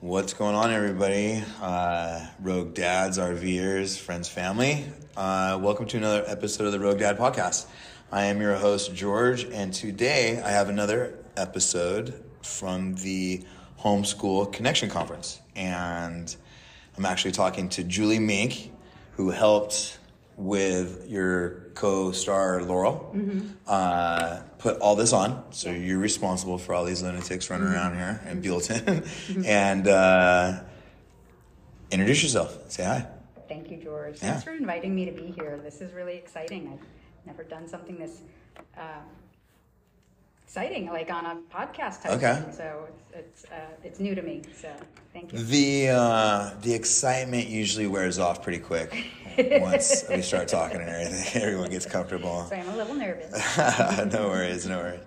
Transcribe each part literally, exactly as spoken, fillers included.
What's going on, everybody? Uh, Rogue Dads, RVers, friends, family. Uh, welcome to another episode of the Rogue Dad Podcast. I am your host, George, and today I have another episode from the Homeschool Connection Conference. And I'm actually talking to Julie Mink, who helped with your co-star, Laurel, mm-hmm. uh, put all this on. So you're responsible for all these lunatics running mm-hmm. around here in Buellton. Mm-hmm. And uh, introduce yourself. Say hi. Thank you, George. Yeah. Thanks for inviting me to be here. This is really exciting. I've never done something this uh, exciting, like on a podcast type okay. thing. So it's it's, uh, it's new to me. So thank you. The uh, the excitement usually wears off pretty quick. Once we start talking and everything, everyone gets comfortable. Sorry, I'm a little nervous. No worries, no worries.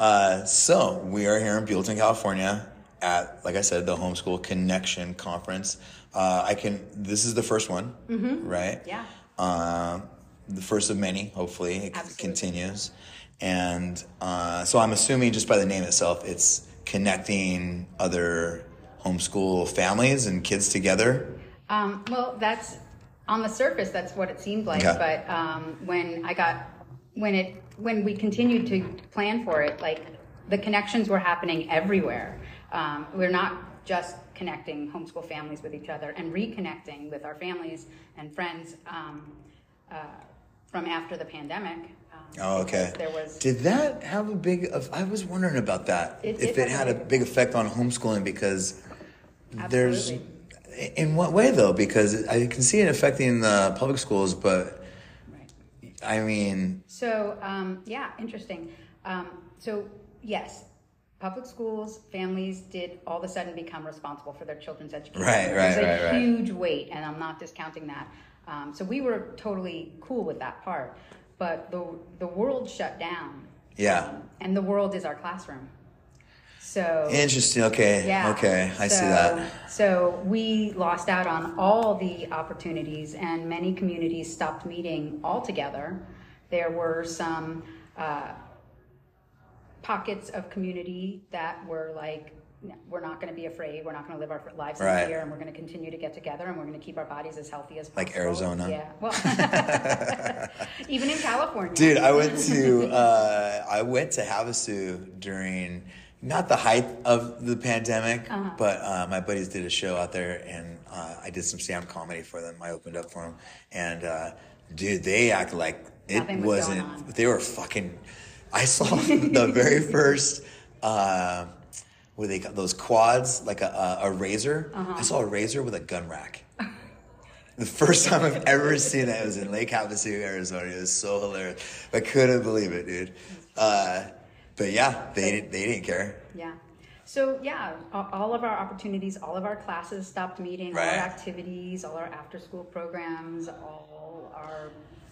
Uh, so we are here in Buellton, California at, like I said, the Homeschool Connection Conference. Uh, I can. This is the first one, mm-hmm. right? Yeah. Uh, the first of many, hopefully. It Absolutely. continues. And uh, so I'm assuming just by the name itself, it's connecting other homeschool families and kids together. Um, well, that's... On the surface, that's what it seemed like, okay. but um, when I got, when it, when we continued to plan for it, like the connections were happening everywhere. Um, we're not just connecting homeschool families with each other and reconnecting with our families and friends um, uh, from after the pandemic. Um, oh, okay. There was, Did that have a big? I was wondering about that. It, if it had a big effect on homeschooling, because absolutely. there's. In what way, though? Because I can see it affecting the public schools, but right. I mean... So, um, yeah, interesting. Um, so, yes, public schools, families did all of a sudden become responsible for their children's education. Right, right, right. There's a right, huge right. weight, and I'm not discounting that. Um, so we were totally cool with that part. But the the world shut down. Yeah. Um, and the world is our classroom. So interesting. Okay. Yeah. Okay. I so, see that. So we lost out on all the opportunities, and many communities stopped meeting altogether. There were some uh, pockets of community that were like, no, we're not going to be afraid. We're not going to live our lives right. in fear, and we're going to continue to get together, and we're going to keep our bodies as healthy as possible. Like Arizona. Yeah. Well, even in California. Dude, I went to uh, I went to Havasu during. Not the height of the pandemic, uh-huh. but uh, my buddies did a show out there, and uh, I did some stand-up comedy for them. I opened up for them, and uh, dude, they act like it Nothing wasn't. Was going on. They were fucking. I saw the very first. Uh, what do they call those quads? Like a a, a razor. Uh-huh. I saw a razor with a gun rack. The first time I've ever seen that was in Lake Havasu, Arizona. It was so hilarious. I couldn't believe it, dude. Uh, But yeah, they didn't, they didn't care. Yeah. So yeah, all of our opportunities, all of our classes stopped meeting, right. all our activities, all our after school programs, all our...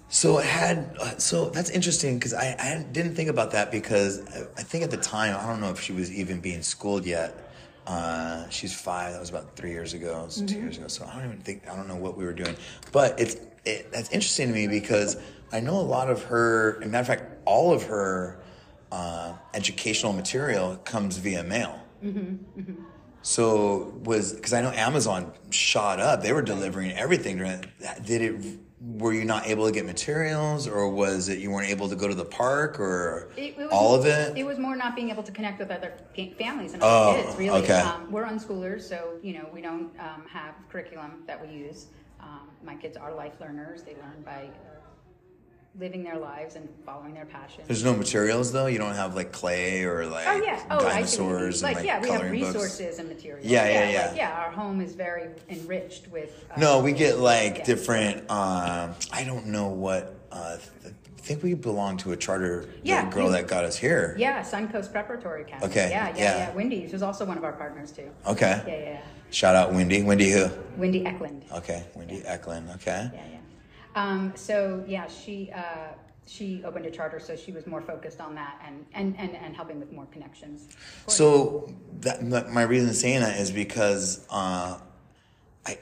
So it had, so that's interesting because I, I didn't think about that because I think at the time, I don't know if she was even being schooled yet. Uh, she's five. That was about three years ago. It was mm-hmm. two years ago. So I don't even think, I don't know what we were doing, but it's, it, that's interesting to me because I know a lot of her, as a matter of fact, all of her, Uh, educational material comes via mail. Mm-hmm, mm-hmm. So was, because I know Amazon shot up. They were delivering everything. Did it? Were you not able to get materials, or was it you weren't able to go to the park, or it, it was, all of it? It was more not being able to connect with other families and other oh, kids. Really, okay. um, we're unschoolers, so you know we don't um, have curriculum that we use. Um, my kids are life learners. They learn by. Living their lives and following their passion. There's no materials though? You don't have like clay or like oh, yeah. oh, dinosaurs I like, and like yeah, coloring books? Yeah, we have resources books. and materials. Yeah, yeah, yeah. Yeah. Like, yeah, our home is very enriched with... Uh, no, we get like yeah. different, um, I don't know what, uh, th- I think we belong to a charter yeah, girl we, that got us here. Yeah, Suncoast Preparatory Academy. Okay, yeah. Yeah, yeah, yeah. Wendy, who's also one of our partners too. Okay. Yeah, yeah. Shout out Wendy. Wendy who? Wendy Eklund. Okay, Wendy yeah. Eklund, okay. Yeah, yeah. Um, so yeah, she uh, she opened a charter, so she was more focused on that and, and, and, and helping with more connections. So that, my reason saying that is because uh, I,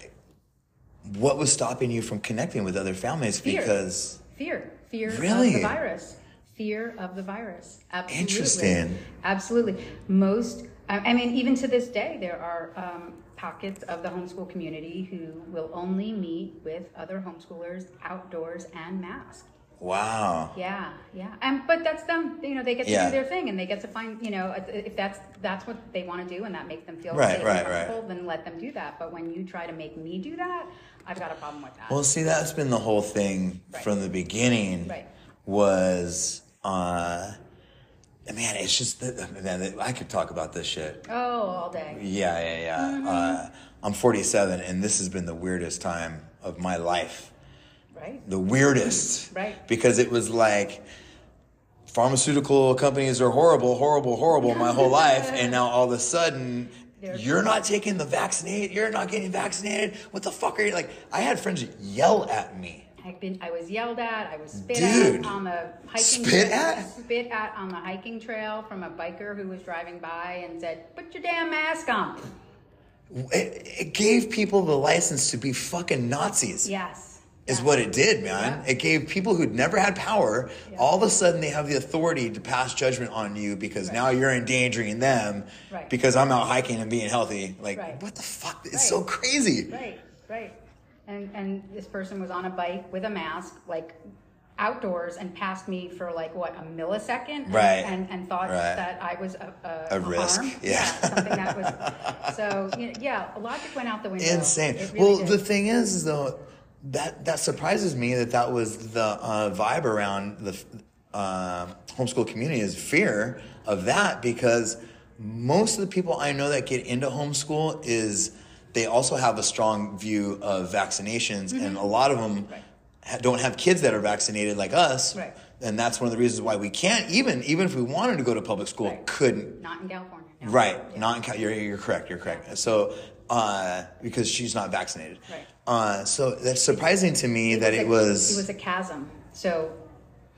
what was stopping you from connecting with other families? Fear. Because fear, fear really? of the virus, fear of the virus. Absolutely. Interesting. Absolutely, most I mean, even to this day, there are um, pockets of the homeschool community who will only meet with other homeschoolers outdoors and masked. Wow. Yeah, yeah. And um, but that's them. You know, they get to yeah. do their thing, and they get to find. You know, if that's that's what they want to do, and that makes them feel right, safe right, and comfortable, right. then let them do that. But when you try to make me do that, I've got a problem with that. Well, see, that's been the whole thing right. from the beginning. Right. Was. Uh, Man, it's just that, man, I could talk about this shit. Oh, all day. Yeah, yeah, yeah. Mm-hmm. Uh, I'm forty-seven, and this has been the weirdest time of my life. Right. The weirdest. Right. Because it was like pharmaceutical companies are horrible, horrible, horrible yeah. my whole life, and now all of a sudden, They're you're cool. not taking the vaccinate. You're not getting vaccinated. What the fuck are you like? I had friends yell at me. I've been. I was yelled at. I was spit Dude, at on the hiking. Spit trail, at. Spit at on the hiking trail from a biker who was driving by and said, "Put your damn mask on." It, it gave people the license to be fucking Nazis. Yes, is yes. what it did, man. Yep. It gave people who'd never had power yep. all of a sudden they have the authority to pass judgment on you because right. now you're endangering them. Right. Because I'm out hiking and being healthy. Like right. what the fuck? It's right. so crazy. Right. Right. And and this person was on a bike with a mask, like outdoors, and passed me for like what a millisecond, right? And, and, and thought right. that I was a, a, a, a risk, harm. Yeah. yeah, something that was. So you know, yeah, logic went out the window. Insane. Really well, did. The thing is, is though, that that surprises me that that was the uh, vibe around the uh, homeschool community is fear of that because most of the people I know that get into homeschool is. They also have a strong view of vaccinations, mm-hmm. and a lot of them right. ha- don't have kids that are vaccinated like us, right. and that's one of the reasons why we can't even even if we wanted to go to public school, right. couldn't. Not in California. No. Right, yeah. not in California. You're, you're correct. You're correct. Yeah. So uh, because she's not vaccinated, right. uh, so that's surprising it, to me it that was it a, was. It was a chasm. So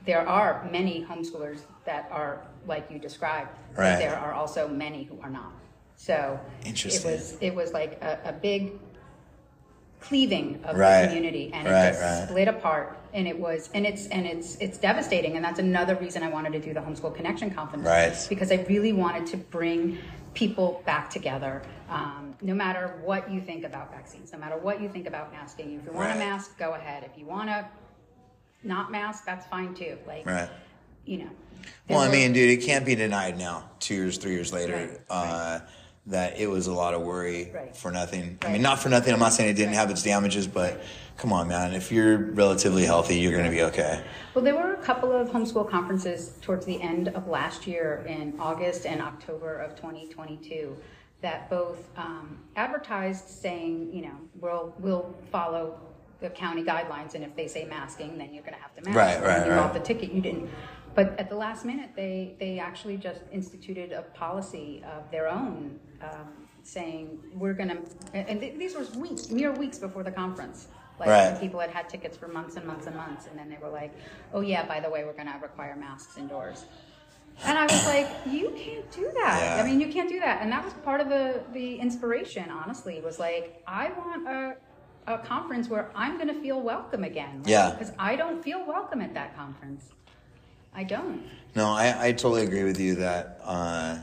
there are many homeschoolers that are like you described, right. but there are also many who are not. So Interesting. it was it was like a, a big cleaving of right. the community, and right, it just right. split apart. And it was and it's and it's it's devastating. And that's another reason I wanted to do the Homeschool Connection Conference, right. because I really wanted to bring people back together. Um, no matter what you think about vaccines, no matter what you think about masking, if you want right. to mask, go ahead. If you want to not mask, that's fine too. Like, right. you know. Well, I mean, dude, it can't be denied now. Two years, three years later. Right, uh, right. That it was a lot of worry right. for nothing. Right. I mean, not for nothing. I'm not saying it didn't right. have its damages, but come on, man. If you're relatively healthy, you're going to be okay. Well, there were a couple of homeschool conferences towards the end of last year in August and October of twenty twenty-two that both um, advertised saying, you know, we'll, we'll follow the county guidelines, and if they say masking, then you're going to have to mask. Right, right, and you bought right. the ticket, you didn't. But at the last minute, they, they actually just instituted a policy of their own, um, saying we're going to, and th- these were weeks, mere weeks before the conference. Like right. people had had tickets for months and months and months, and then they were like, oh yeah, by the way, we're going to require masks indoors. And I was like, you can't do that. Yeah. I mean, you can't do that. And that was part of the, the inspiration, honestly, was like, I want a... a conference where I'm going to feel welcome again. Right? Yeah. Because I don't feel welcome at that conference. I don't. No, I, I totally agree with you that uh,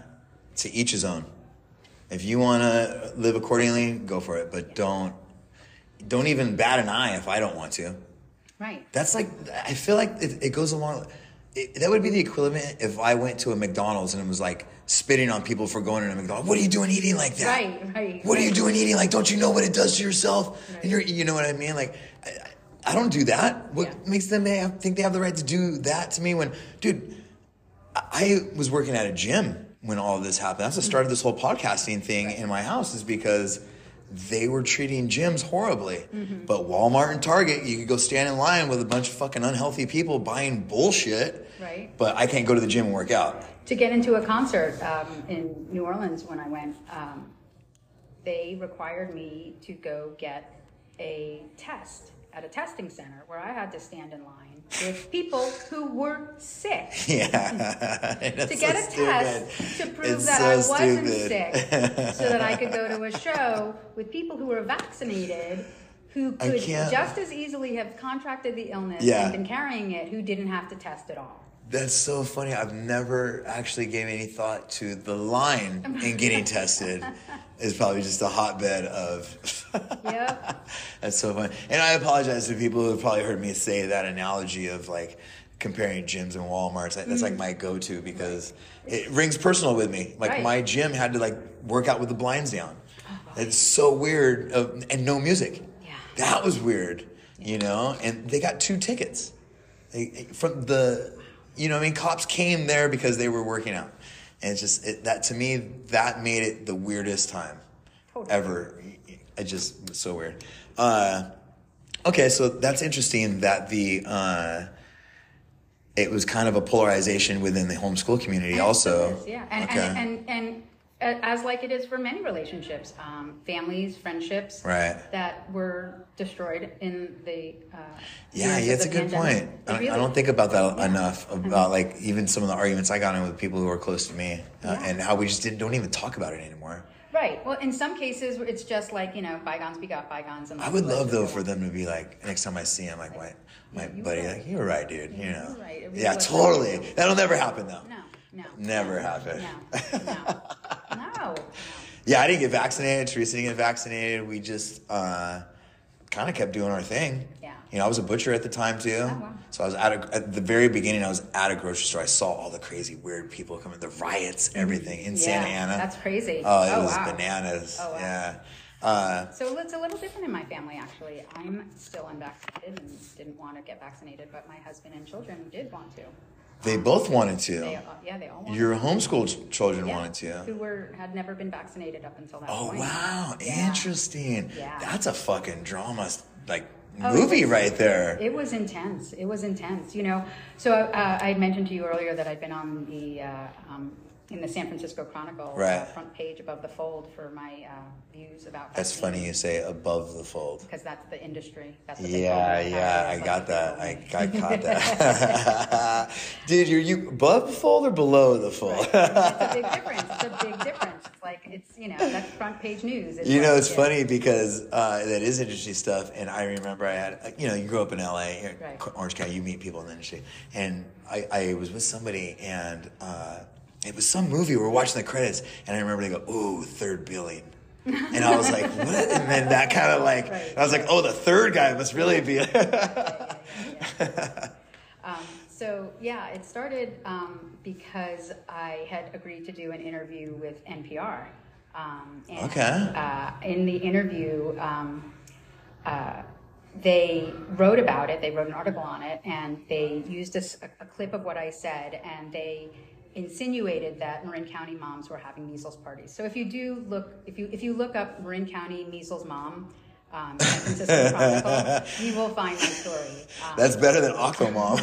to each his own. If you want to live accordingly, go for it. But yeah. don't don't even bat an eye if I don't want to. Right. That's like, I feel like it, it goes along. It, that would be the equivalent if I went to a McDonald's and it was like spitting on people for going to a McDonald's. What are you doing eating like that? Right, right. What right. are you doing eating like? Don't you know what it does to yourself? Right. And you're, you know what I mean? Like, I, I don't do that. What yeah. makes them they have, think they have the right to do that to me? When, dude, I, I was working at a gym when all of this happened. That's the start of this whole podcasting thing right. in my house is because they were treating gyms horribly. Mm-hmm. But Walmart and Target, you could go stand in line with a bunch of fucking unhealthy people buying bullshit. Right. But I can't go to the gym and work out. To get into a concert um, in New Orleans when I went, um, they required me to go get a test at a testing center where I had to stand in line with people who were sick. Yeah. To get so a test stupid. to prove it's that so I wasn't stupid. sick so that I could go to a show with people who were vaccinated who could just as easily have contracted the illness yeah. and been carrying it who didn't have to test at all. That's so funny. I've never actually gave any thought to the line in getting tested. It's probably just a hotbed of... Yep. That's so funny. And I apologize to people who have probably heard me say that analogy of like comparing gyms and Walmarts. That's mm-hmm. like my go-to because it rings personal with me. Like right. my gym had to like work out with the blinds down. It's so weird. Uh, and no music. Yeah. That was weird, yeah. you know? And they got two tickets. They, from the... You know what I mean? Cops came there because they were working out. And it's just, it, that to me, that made it the weirdest time totally. ever. It just was so weird. Uh, okay, so that's interesting that the, uh, it was kind of a polarization within the homeschool community and also. Is, yeah, and, okay. and, and, and, and as like it is for many relationships, um, families, friendships right. that were destroyed in the uh yeah yeah that's a good pandemic. point I, really, I don't think about that yeah. enough about like even some of the arguments I got in with people who are close to me uh, yeah. and how we just didn't don't even talk about it anymore. Right. Well, in some cases it's just like, you know, bygones begot bygones. And I would love though for them to be like, next time I see him, like, like my, my yeah, buddy right. like, you were right, dude. Yeah, you know, right. really yeah totally right. That'll never happen though. No no never no, happen no no. no no yeah I didn't get vaccinated. Teresa didn't get vaccinated. We just uh kind of kept doing our thing. Yeah. You know, I was a butcher at the time too. Oh, wow. So I was at a, at the very beginning, I was at a grocery store. I saw all the crazy, weird people coming, the riots, everything in yeah, Santa Ana. That's crazy. Oh, it oh, was wow. bananas. Oh, wow. Yeah. Uh, so it's a little different in my family, actually. I'm still unvaccinated and didn't want to get vaccinated, but my husband and children did want to. They both wanted to. They, uh, yeah, they all wanted Your to. Your homeschool ch- children yeah, wanted to. Who were had never been vaccinated up until that oh, point. Oh, wow. Yeah. Interesting. Yeah. That's a fucking drama, like, oh, movie was, right there. It was intense. It was intense, you know. So uh, I mentioned to you earlier that I'd been on the, uh, um, in the San Francisco Chronicle, right. uh, front page above the fold for my uh, views about vaccines. That's funny you say above the fold. Because that's the industry. That's what yeah, they yeah, I got that. I got caught that. Dude, are you above the fold or below the fold? Right. It's a big difference. It's a big difference. It's like, it's, you know, that's front page news. It's you know, it's funny is. because uh, that is industry stuff. And I remember I had, you know, you grew up in L A, right. Orange County, you meet people in the industry. And I, I was with somebody and, uh, it was some movie. We were watching the credits, and I remember they go, "Ooh, third billing," and I was like, "What?" And then that kind of like, right. I was like, "Oh, the third guy must really be." yeah, yeah, yeah. Um, so yeah, it started um, because I had agreed to do an interview with N P R. Um, and, okay. Uh, in the interview, um, uh, they wrote about it. They wrote an article on it, and they used a, a clip of what I said, and they insinuated that Marin County moms were having measles parties. So if you do look, if you if you look up Marin County measles mom, um, San Francisco Chronicle, you will find my story. Um, That's better than Aqua Mom.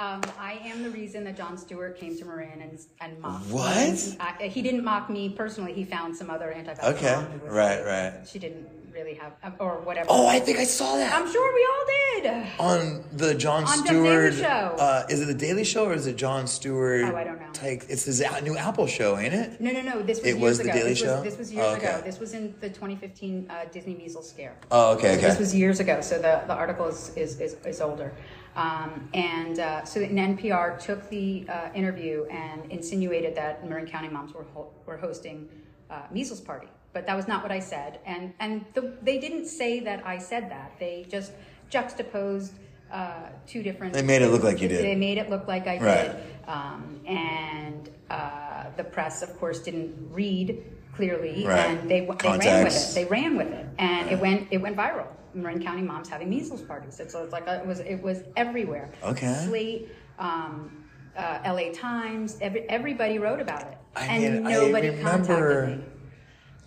um, I am the reason that Jon Stewart came to Marin and and mocked. What? And I, he didn't mock me personally. He found some other anti-vaxxer. Okay, right, like, right. She didn't really have or whatever. Oh, I think I saw that. I'm sure we all did. On the Jon Stewart. On the Daily Show. Uh, is it the Daily Show or is it Jon Stewart? Oh, I don't know. Take, it's his new Apple show, ain't it? No, no, no. This was it years was the ago. Daily this Show. Was, this was years oh, okay. ago. This was in the twenty fifteen uh, Disney measles scare. Oh, okay, so okay. This was years ago, so the, the article is is is, is older. Um, and uh, so an N P R took the uh, interview and insinuated that Marin County moms were ho- were hosting uh, measles party. But that was not what I said. And and the, they didn't say that I said that. They just juxtaposed uh, two different... They made it look like you did. They made it look like I right. did. Um, and uh, the press, of course, didn't read clearly. Right. And they, they ran with it. They ran with it. And right. it went it went viral. Marin County moms having measles parties. So it's like a, it was it was everywhere. Okay. Slate, um, uh, L A Times, every, everybody wrote about it. I and mean, nobody I remember... contacted me.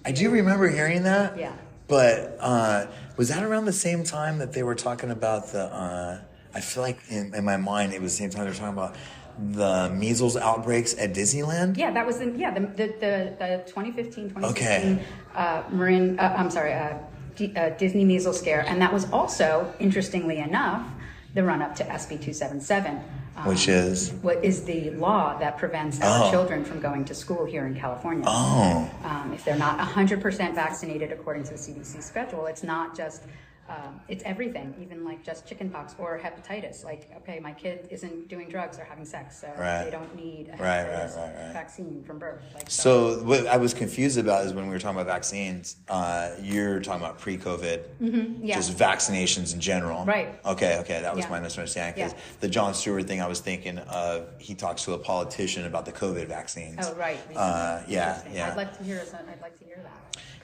I do remember hearing that. Yeah. But uh, was that around the same time that they were talking about the, uh, I feel like in, in my mind it was the same time they were talking about the measles outbreaks at Disneyland? Yeah, that was the, yeah, the, the, the, the twenty fifteen, twenty sixteen okay. uh, Marin, uh, I'm sorry, uh, D, uh, Disney measles scare. And that was also, interestingly enough, the run up to S B two seventy-seven. Um, Which is? What is the law that prevents oh. our children from going to school here in California. Oh. Um, if they're not one hundred percent vaccinated according to the C D C schedule, it's not just Um, it's everything, even like just chickenpox or hepatitis. Like, okay, my kid isn't doing drugs or having sex, so right. they don't need a right, right, right, right. vaccine from birth. Like, so. so what I was confused about is when we were talking about vaccines, uh, you're talking about pre-COVID, mm-hmm. yeah. just vaccinations in general. Right. Okay, okay, that was yeah. my misunderstanding. Because yeah. the Jon Stewart thing I was thinking of, he talks to a politician about the COVID vaccines. Oh, right. Uh, yeah, yeah. I'd like to hear that. I'd like to hear that.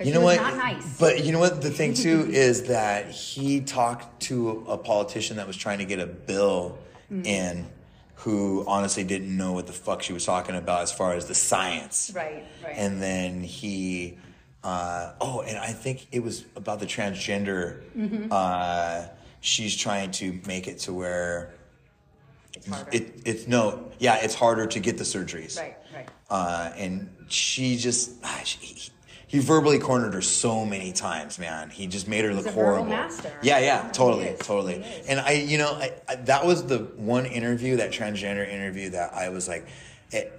You know what? Not nice. But you know what? The thing too is that he talked to a politician that was trying to get a bill mm. in, who honestly didn't know what the fuck she was talking about as far as the science. Right. Right. And then he, uh, oh, and I think it was about the transgender. Mm-hmm. Uh, she's trying to make it to where it's harder. It, it's no, yeah, it's harder to get the surgeries. Right. Right. Uh, and she just. Ah, she, he, He verbally cornered her so many times, man. He just made her He's look a horrible. Master. Yeah, yeah, totally, is, totally. And I, you know, I, I, that was the one interview, that transgender interview, that I was like, it,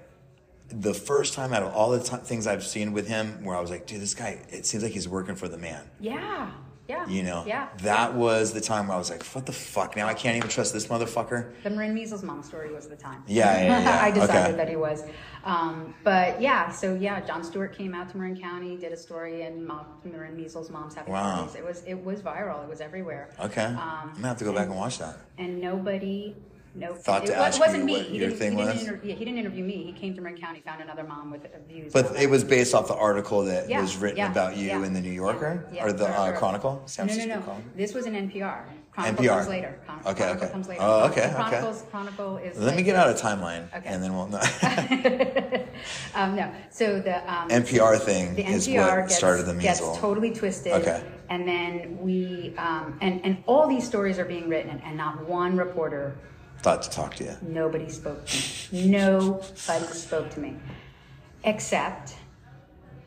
the first time out of all the t- things I've seen with him, where I was like, dude, this guy, it seems like he's working for the man. Yeah, yeah. You know, yeah. that yeah. was the time where I was like, what the fuck? Now I can't even trust this motherfucker. The Marin Measles Mom story was the time. Yeah, yeah, yeah. I decided okay. that he was. Um, but yeah, so yeah, Jon Stewart came out to Marin County, did a story, and mom, Marin Measles Moms having wow. It was it was viral. It was everywhere. Okay, um, I'm gonna have to go and, back and watch that. And nobody, no, thought it, to it, ask it wasn't you me. What he your didn't, thing he was. Didn't inter- yeah, he didn't interview me. He came to Marin County, found another mom with abuse. But it was based off the article that yeah, was written yeah, about you yeah, in the New Yorker yeah, yeah, or the uh, sure. Chronicle. San no, no, no. Chronicle? This was an N P R. Chronicle N P R. Comes later. Chron- okay, Chronicle okay. comes later. Oh, okay, Chronicles, okay. Chronicle is. Let like me get out of timeline, okay. and then we'll know. um, no, so the um, N P R thing the N P R is what gets, started the measles. Gets totally twisted. Okay, and then we um, and and all these stories are being written, and not one reporter thought to talk to you. Nobody spoke to me. Nobody spoke to me, except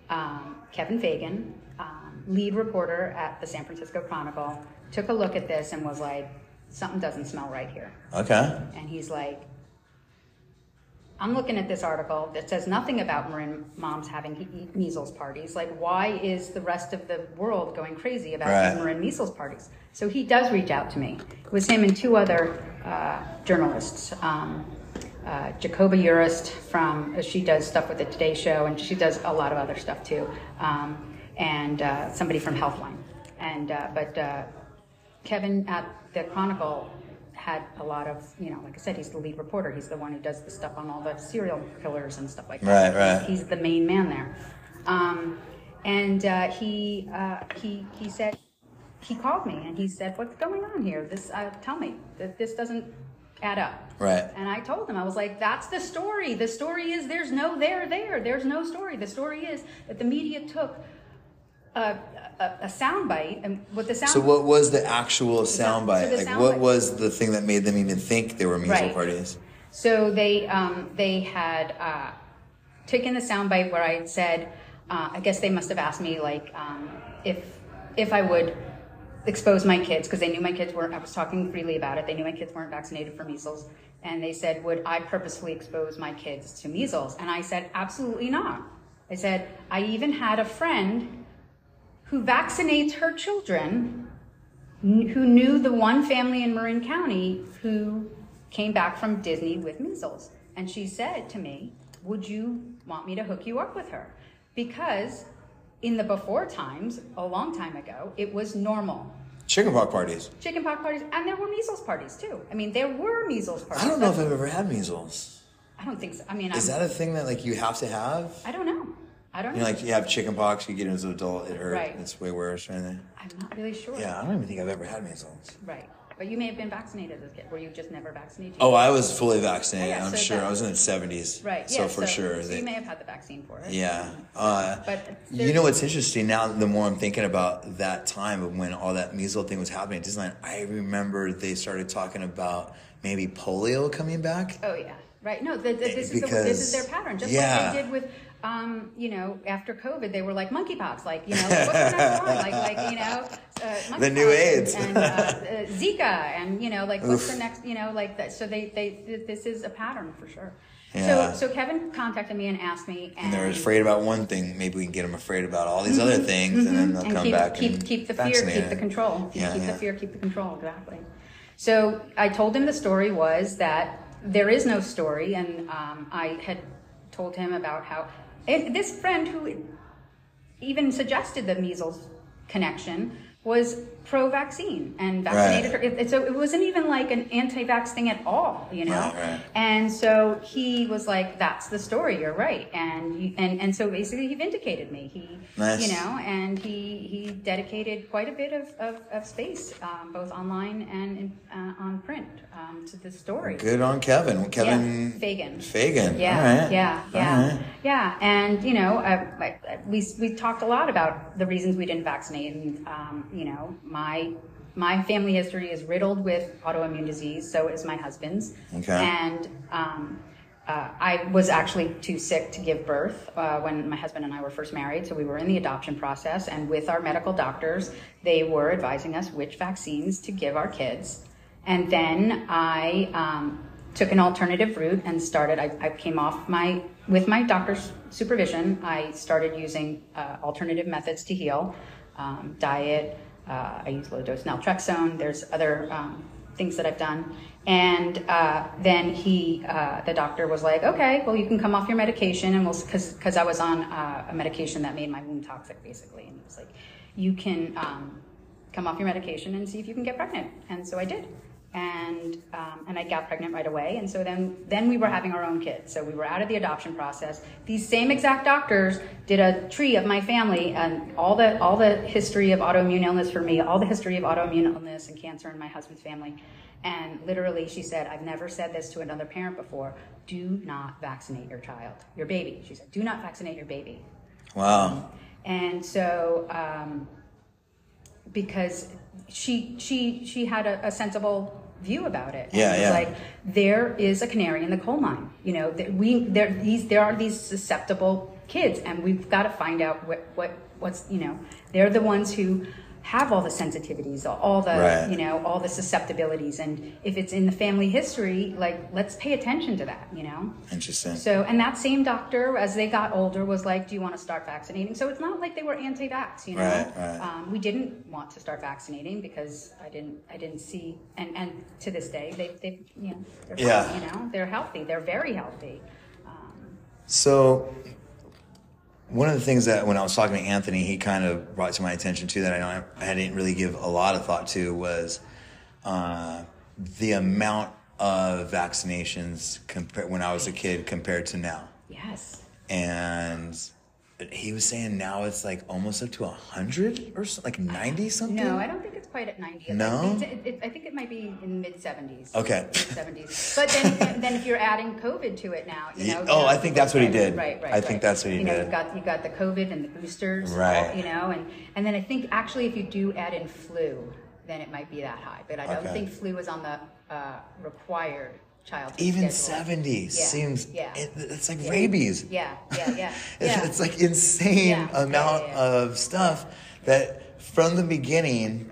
um, Kevin Fagan, um, lead reporter at the San Francisco Chronicle. Took a look at this and was like, something doesn't smell right here. Okay. And he's like, I'm looking at this article that says nothing about Marin moms having measles parties. Like, why is the rest of the world going crazy about right. these Marin measles parties? So he does reach out to me. It was him and two other uh, journalists. Um, uh, Jacoba Urist from, she does stuff with the Today Show, and she does a lot of other stuff too. Um, and uh, somebody from Healthline. And, uh, but, uh, Kevin at the Chronicle had a lot of, you know, like I said, he's the lead reporter. He's the one who does the stuff on all the serial killers and stuff like that. Right, right. He's the main man there. Um, and uh, he uh, he he said, he called me and he said, what's going on here? This uh, tell me that this doesn't add up. Right. And I told him, I was like, that's the story. The story is there's no there there. There's no story. The story is that the media took a, a, a soundbite, and what the sound. So, what was the actual soundbite? So like, sound what bite. Was the thing that made them even think there were measles right. parties? So they um, they had uh, taken the soundbite where I had said, uh, I guess they must have asked me like um, if if I would expose my kids, because they knew my kids weren't. I was talking freely about it. They knew my kids weren't vaccinated for measles, and they said, would I purposely expose my kids to measles? And I said, absolutely not. I said, I even had a friend who vaccinates her children, n- who knew the one family in Marin County who came back from Disney with measles. And she said to me, would you want me to hook you up with her? Because in the before times, a long time ago, it was normal. Chickenpox parties. Chickenpox parties, and there were measles parties too. I mean, there were measles parties. I don't know if I've ever had measles. I don't think so. I mean, is I'm, that a thing that like you have to have? I don't know. I don't you know. Like you have chicken pox, you get it as an adult, it hurts, right. It's way worse, right? I'm not really sure. Yeah, I don't even think I've ever had measles. Right. But you may have been vaccinated as a kid. Were you just never vaccinated? Oh, I was fully vaccinated, oh, yeah, I'm so sure. That, I was in the seventies. Right. So yeah, for so, sure. So they, you may have had the vaccine for it. Yeah. Uh, but you know what's interesting now, the more I'm thinking about that time when all that measles thing was happening at Disneyland, I remember they started talking about maybe polio coming back. Oh, yeah. Right. No, the, the, this, because, is the, this is their pattern. Just yeah. like they did with... Um, you know, after COVID, they were like monkeypox, like, you know, like, what's going on? Like, like, you know, uh, the new AIDS and uh, uh, Zika and, you know, like, what's Oof. The next, you know, like that. So they, they, this is a pattern for sure. Yeah. So, so Kevin contacted me and asked me, and, and they're afraid about one thing. Maybe we can get them afraid about all these mm-hmm. other things, mm-hmm. and then they'll and come keep, back keep, and keep the fear, keep the control, keep, yeah, keep yeah. the fear, keep the control. Exactly. So I told him the story was that there is no story, and um, I had told him about how and this friend who even suggested the measles connection was pro-vaccine and vaccinated right. her. It, so it wasn't even like an anti-vax thing at all, you know? Right, right. And so he was like, that's the story, you're right. And you, and, and so basically he vindicated me. He, nice. You know, and he, he dedicated quite a bit of, of, of space, um, both online and in, uh, on print um, to this story. Good on Kevin. Kevin yeah. Fagan. Fagan. Yeah, all right. yeah, yeah. All right. Yeah, and, you know, uh, we, we talked a lot about the reasons we didn't vaccinate and, um, you know, my my family history is riddled with autoimmune disease, so is my husband's. Okay. And um, uh, I was actually too sick to give birth uh, when my husband and I were first married, so we were in the adoption process, and with our medical doctors, they were advising us which vaccines to give our kids. And then I um, took an alternative route and started, I, I came off my, with my doctor's supervision, I started using uh, alternative methods to heal, um, diet, Uh, I use low-dose naltrexone. There's other um, things that I've done. And uh, then he, uh, the doctor was like, okay, well, you can come off your medication. And we'll, because because I was on uh, a medication that made my womb toxic, basically. And he was like, you can um, come off your medication and see if you can get pregnant. And so I did. And um, and I got pregnant right away. And so then, then we were having our own kids. So we were out of the adoption process. These same exact doctors did a tree of my family and all the all the history of autoimmune illness for me, all the history of autoimmune illness and cancer in my husband's family. And literally she said, I've never said this to another parent before, do not vaccinate your child, your baby. She said, do not vaccinate your baby. Wow. And so um, because she she she had a, a sensible view about it. And yeah, it's yeah. like there is a canary in the coal mine. You know, that we there these there are these susceptible kids, and we've got to find out what what what's you know they're the ones who have all the sensitivities, all the right. you know all the susceptibilities, and if it's in the family history, like let's pay attention to that. You know, interesting. So, and that same doctor, as they got older, was like, "Do you want to start vaccinating?" So it's not like they were anti-vax. You know, right, right. Um, we didn't want to start vaccinating because I didn't, I didn't see, and, and to this day, they, they, you know, they're yeah. fine, you know, they're healthy, they're very healthy. Um, so. One of the things that when I was talking to Anthony, he kind of brought to my attention too that I don't, I didn't really give a lot of thought to was uh, the amount of vaccinations compared when I was a kid compared to now. Yes. And he was saying now it's like almost up to a hundred or so, like ninety something. No, I don't think it's quite at ninety. No, it, it, I think it might be in the mid seventies. Okay, mid seventies. But then, then if you're adding COVID to it now, you know. Oh, you know, I think that's what he did. Right, right. I right. think that's what he you know, did. You got you got the COVID and the boosters, right? You know, and and then I think actually if you do add in flu, then it might be that high. But I don't okay. think flu is on the uh, required. Even seventy yeah. seems yeah. It, it's like yeah. rabies. Yeah, yeah, yeah. it's, yeah. it's like insane yeah. amount yeah, yeah, yeah. of stuff that from the beginning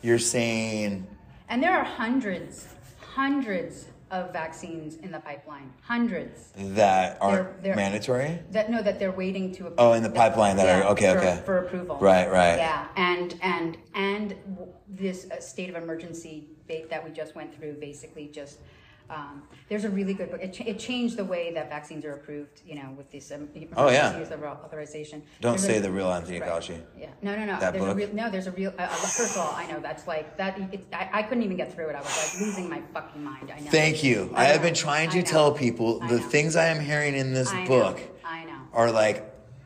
you're saying. And there are hundreds, hundreds of vaccines in the pipeline, hundreds that are mandatory. That no, that they're waiting to. Approve, oh, in the that, pipeline that yeah, are okay, for, okay, for approval. Right, right. Yeah, and and and this state of emergency that we just went through basically just. Um, there's a really good book. It, ch- it changed the way that vaccines are approved, you know, with this um, oh, yeah. use authorization. Don't there's say a, the real Anthony right. Fauci. Yeah. No, no, no. That there's book? A real, no, there's a real... Uh, first of all, I know that's like... that. It's, I, I couldn't even get through it. I was like losing my fucking mind. I know. Thank you. I, I have been trying to tell people the things I am hearing in this I book I know. Are like,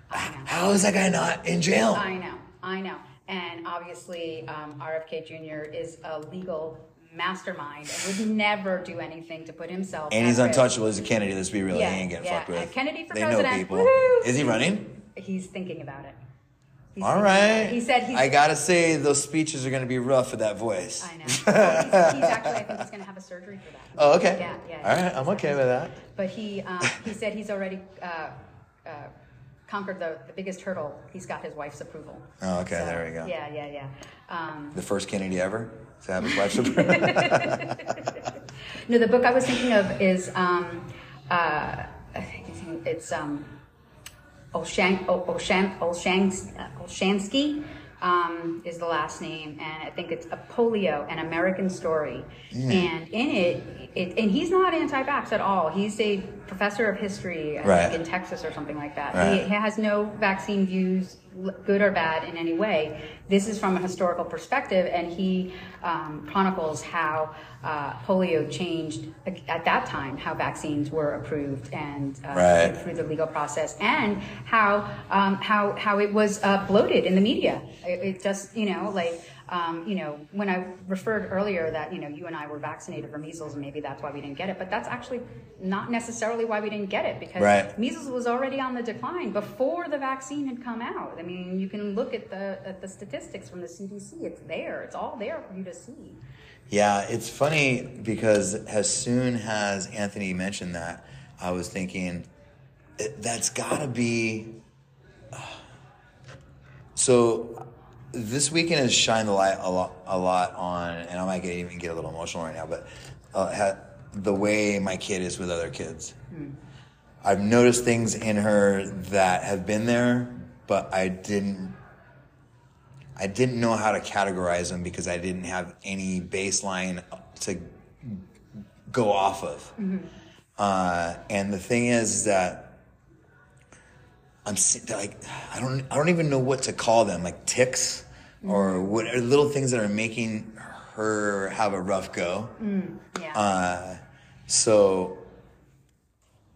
how is that guy not in jail? I know. I know. And obviously, um, R F K Junior is a legal... mastermind and would never do anything to put himself and he's untouchable risk. As a Kennedy, let's be real. Yeah, he ain't getting yeah. fucked with. Kennedy for they president. Know people. Woo-hoo. Is he running? He's thinking about it. He's all right. It. He said he's, I gotta say those speeches are gonna be rough for that voice. I know. He's, he's actually I think he's gonna have a surgery for that. Oh okay. Yeah, yeah, yeah, all right, I'm okay with that. But he um, he said he's already uh, uh, conquered the, the biggest hurdle. He's got his wife's approval. Oh okay, so, there we go. Yeah, yeah, yeah. Um, the first Kennedy ever? To have his wife's approval. No, the book I was thinking of is um, uh, it's um, Olshan, Olshan, Olshans, Olshansky um, is the last name, and I think it's a polio, an American story. Mm. And in it, it, and he's not anti-vax at all. He's a professor of history, I right. think, in Texas or something like that. Right. He has no vaccine views, good or bad, in any way. This is from a historical perspective, and he um, chronicles how uh, polio changed at that time, how vaccines were approved and uh, right. through the legal process, and how um, how how it was uh, bloated in the media. It, it just, you know, like. Um, you know, when I referred earlier that, you know, you and I were vaccinated for measles and maybe that's why we didn't get it, but that's actually not necessarily why we didn't get it, because right. measles was already on the decline before the vaccine had come out. I mean, you can look at the at the statistics from the C D C. It's there. It's all there for you to see. Yeah, it's funny because as soon as Anthony mentioned that, I was thinking, that's got to be... So... This weekend has shined a light a lot, a lot on, and I might get, even get a little emotional right now, but uh, ha, the way my kid is with other kids. Mm. I've noticed things in her that have been there, but I didn't, I didn't know how to categorize them because I didn't have any baseline to go off of. Mm-hmm. Uh, and the thing is that I'm like, I don't, I don't even know what to call them, like tics or what are little things that are making her have a rough go. Mm, yeah. Uh, so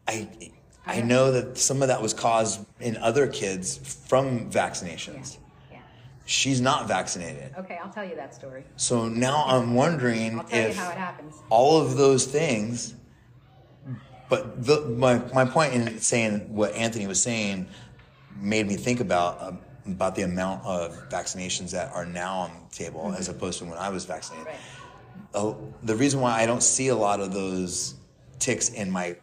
I, I know that some of that was caused in other kids from vaccinations. Yeah. Yeah. She's not vaccinated. Okay, I'll tell you that story. So now I'm wondering I'll tell if you how it happens. All of those things. But the, my my point in saying what Anthony was saying made me think about um, about the amount of vaccinations that are now on the table, mm-hmm. as opposed to when I was vaccinated. Right. Oh, the reason why I don't see a lot of those tics in my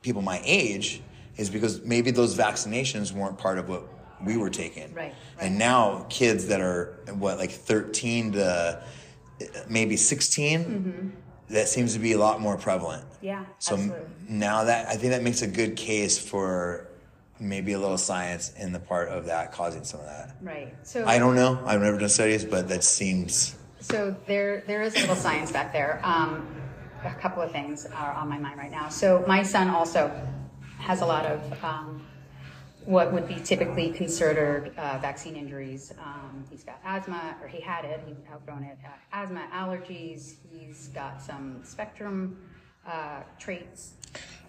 people my age is because maybe those vaccinations weren't part of what we were taking. Right. Right. And now kids that are what, like thirteen to maybe sixteen. Mm-hmm. That seems to be a lot more prevalent. Yeah, so absolutely. Now that I think that makes a good case for maybe a little science in the part of that causing some of that. Right. So I don't know. I've never done studies, but that seems. So there, there is a little science back there. Um, a couple of things are on my mind right now. So my son also has a lot of um, what would be typically considered uh, vaccine injuries. Um, he's got asthma, or he had it, he's outgrown it, uh, asthma, allergies, he's got some spectrum uh, traits.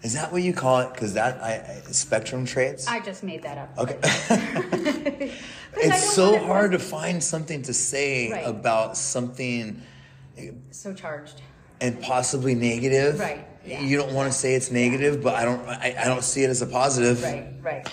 Is that what you call it? Because that, I, I, spectrum traits? I just made that up. Okay. It's so hard to find something to say right. about something. So charged. And possibly negative. Right. Yeah. You don't want to say it's negative, but I don't, I, I don't see it as a positive. Right, right.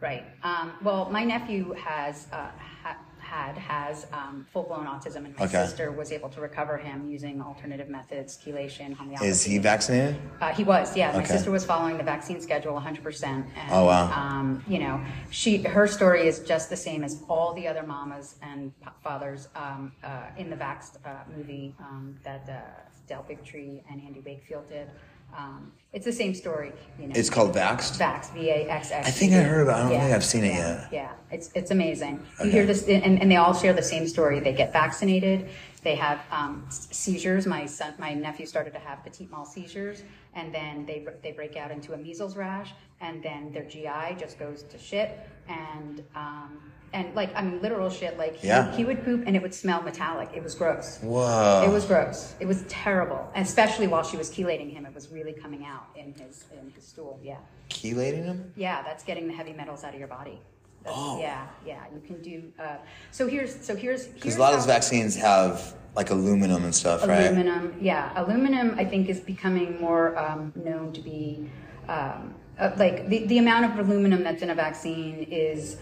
Right. Um, well, my nephew has uh, ha- had has um, full-blown autism, and my okay. sister was able to recover him using alternative methods, chelation, homeopathy. Is he vaccinated? Uh, he was. Yeah. Okay. My sister was following the vaccine schedule one hundred percent. And, oh wow. Um, you know, she her story is just the same as all the other mamas and fathers um, uh, in the Vaxxed uh, movie um, that uh, Del Bigtree and Andy Wakefield did. Um, it's the same story, you know. It's called Vaxxed? Vaxxed, V A X X. I think I heard about it. I don't yeah, think I've seen it yeah, yet. Yeah, it's it's amazing. Okay. You hear this, and, and they all share the same story. They get vaccinated. They have um, seizures. My son, my nephew started to have petit mal seizures, and then they they break out into a measles rash, and then their G I just goes to shit, and um, and like I mean literal shit. Like he, yeah. he would poop and it would smell metallic. It was gross. Whoa. It was gross. It was terrible, and especially while she was chelating him. It was really coming out in his in his stool. Yeah. Chelating him? Yeah, that's getting the heavy metals out of your body. Oh. Yeah, yeah, you can do. Uh, so here's, so here's. Because a lot of those vaccines have like aluminum and stuff, aluminum, right? Aluminum, yeah. Aluminum, I think, is becoming more um, known to be um, uh, like the, the amount of aluminum that's in a vaccine is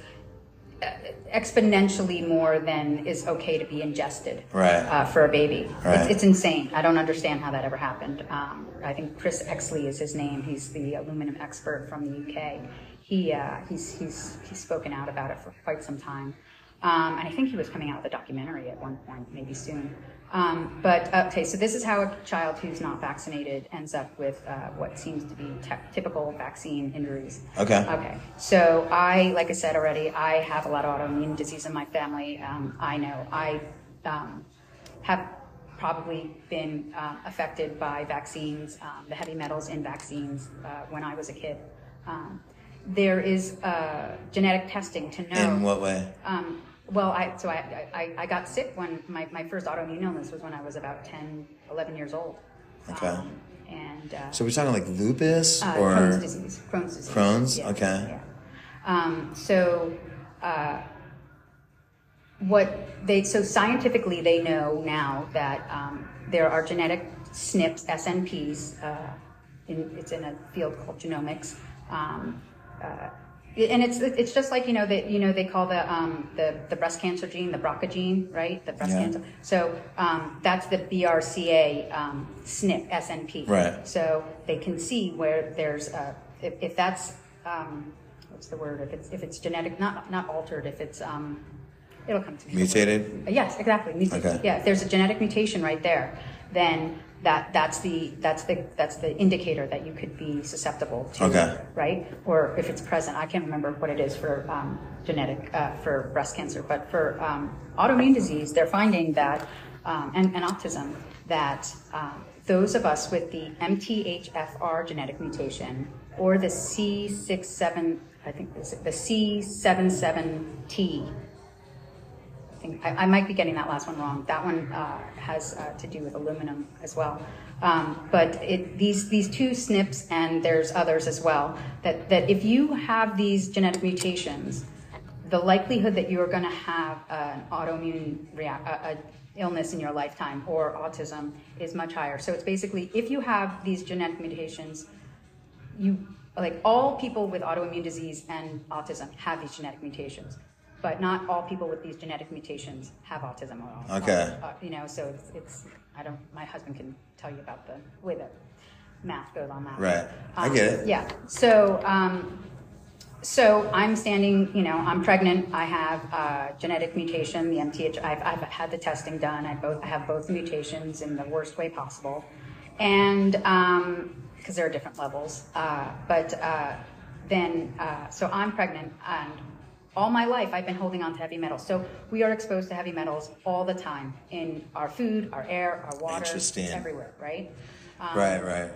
exponentially more than is okay to be ingested right. uh, for a baby. Right. It's, it's insane. I don't understand how that ever happened. Um, I think Chris Exley is his name. He's the aluminum expert from the U K. He, uh, he's, he's, he's spoken out about it for quite some time. Um, and I think he was coming out with a documentary at one point, maybe soon. Um, but, okay, so this is how a child who's not vaccinated ends up with uh, what seems to be te- typical vaccine injuries. Okay. Okay. So I, like I said already, I have a lot of autoimmune disease in my family. Um, I know I um, have probably been uh, affected by vaccines, um, the heavy metals in vaccines uh, when I was a kid. Um, there is uh, genetic testing to know. In what way? Um, Well, I, so I, I, I got sick when my, my first autoimmune illness was when I was about ten, eleven years old. Okay. Um, and uh, so we're talking like lupus uh, or Crohn's disease. Crohn's disease. Crohn's. Yeah. Okay. Yeah. Um, so uh, what they so scientifically they know now that um, there are genetic S N Ps, S N Ps. Uh, in, it's in a field called genomics. Um, uh, And it's it's just like, you know, that, you know, they call the um the, the breast cancer gene the B R C A gene, right? The breast yeah. cancer. So um that's the B R C A um, S N P, S N P. Right. So they can see where there's a if, if that's um what's the word if it's if it's genetic not not altered if it's um it'll come to me. Mutated. Yes, exactly. Mutated. Okay. Yeah, if there's a genetic mutation right there, then that that's the that's the that's the indicator that you could be susceptible to, okay. right? Or if it's present, I can't remember what it is for um, genetic uh, for breast cancer, but for um, autoimmune disease, they're finding that um, and, and autism that um, those of us with the M T H F R genetic mutation or the C sixty-seven, I think is it the C seventy-seven T. I, I might be getting that last one wrong. That one uh, has uh, to do with aluminum as well. Um, but it, these these two S N Ps, and there's others as well, that, that if you have these genetic mutations, the likelihood that you're going to have an autoimmune react, a, a illness in your lifetime or autism is much higher. So it's basically, if you have these genetic mutations, you like all people with autoimmune disease and autism have these genetic mutations. But not all people with these genetic mutations have autism at all. Okay. Uh, you know, so it's, it's, I don't, my husband can tell you about the way the math goes on that. Right. Um, I get it. Yeah. So, um, so I'm standing, you know, I'm pregnant. I have a genetic mutation, the M T H. I've, I've had the testing done. I both I have both mutations in the worst way possible. And, um, because there are different levels. Uh, but uh, then, uh, so I'm pregnant and all my life, I've been holding on to heavy metals. So we are exposed to heavy metals all the time in our food, our air, our water. Interesting. It's everywhere, right? Um, right, right.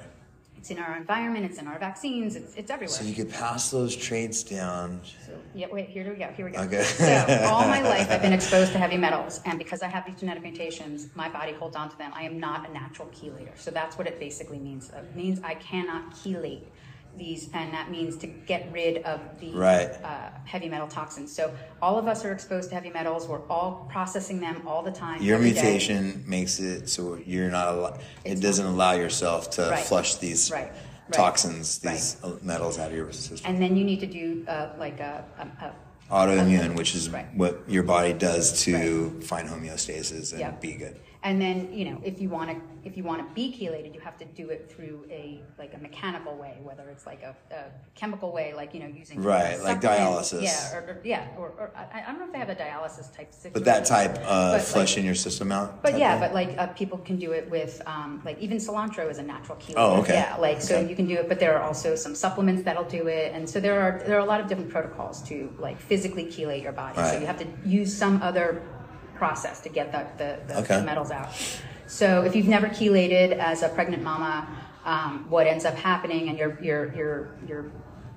It's in our environment. It's in our vaccines. It's it's everywhere. So you could pass those traits down. So, yeah, wait, here we go. Here we go. Okay. So all my life, I've been exposed to heavy metals. And because I have these genetic mutations, my body holds on to them. I am not a natural chelator. So that's what it basically means. It means I cannot chelate these, and that means to get rid of the right. uh, heavy metal toxins. So all of us are exposed to heavy metals. We're all processing them all the time. Your mutation day. Makes it so you're not al- it doesn't allow yourself to right. flush these right. Right. toxins, these right. metals out of your system. And then you need to do uh, like a, a, a autoimmune, a, which is right. what your body does to right. find homeostasis and yep. be good. And then, you know, if you want to if you want to be chelated, you have to do it through a like a mechanical way, whether it's like a, a chemical way, like, you know, using right like dialysis. Yeah, or, or yeah, or, or I don't know if they have a dialysis type system. But that type uh, flushing like, your system out. But yeah, thing? But like uh, people can do it with um, like even cilantro is a natural chelator. Oh, okay. Yeah, like okay. So you can do it, but there are also some supplements that'll do it, and so there are there are a lot of different protocols to like physically chelate your body. Right. So you have to use some other process to get the, the, the okay. metals out. So if you've never chelated as a pregnant mama, um, what ends up happening, and you're you're you're you're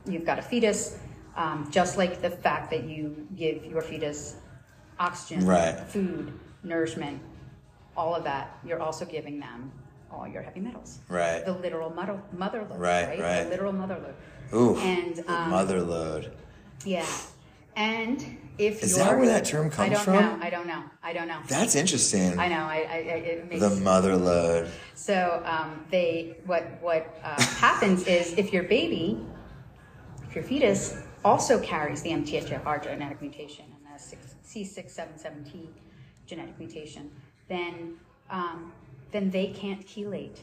you've got a fetus, um, just like the fact that you give your fetus oxygen, right. food, nourishment, all of that, you're also giving them all your heavy metals. Right. The literal mother mother load. Right, right. right. The literal mother load. Ooh. And um, mother load. Yeah. And if is that where that term comes I don't from? Know, I don't know. I don't know. That's interesting. I know. I, I, it makes the mother load. So um, they what what uh, happens is if your baby, if your fetus also carries the M T H F R genetic mutation and the C six seventy-seven T genetic mutation, then um, then they can't chelate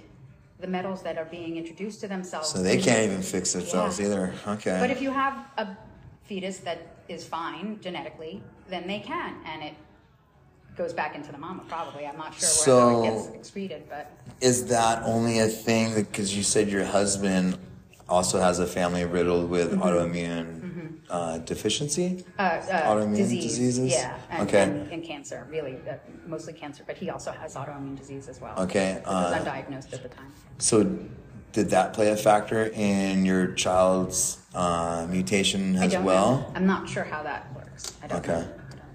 the metals that are being introduced to themselves. So they can't even fix themselves yeah. either. Okay. But if you have a fetus that is fine genetically, then they can, and it goes back into the mama probably. I'm not sure where so it gets excreted, but is that only a thing that, because you said your husband also has a family riddled with mm-hmm. autoimmune mm-hmm. Uh, deficiency, uh, uh, autoimmune disease, diseases, yeah, and, okay, and, and cancer, really, uh, mostly cancer. But he also has autoimmune disease as well. Okay, uh, was undiagnosed at the time. So, did that play a factor in your child's uh, mutation as I don't well? Know. I'm not sure how that works. I don't okay. know. I don't know.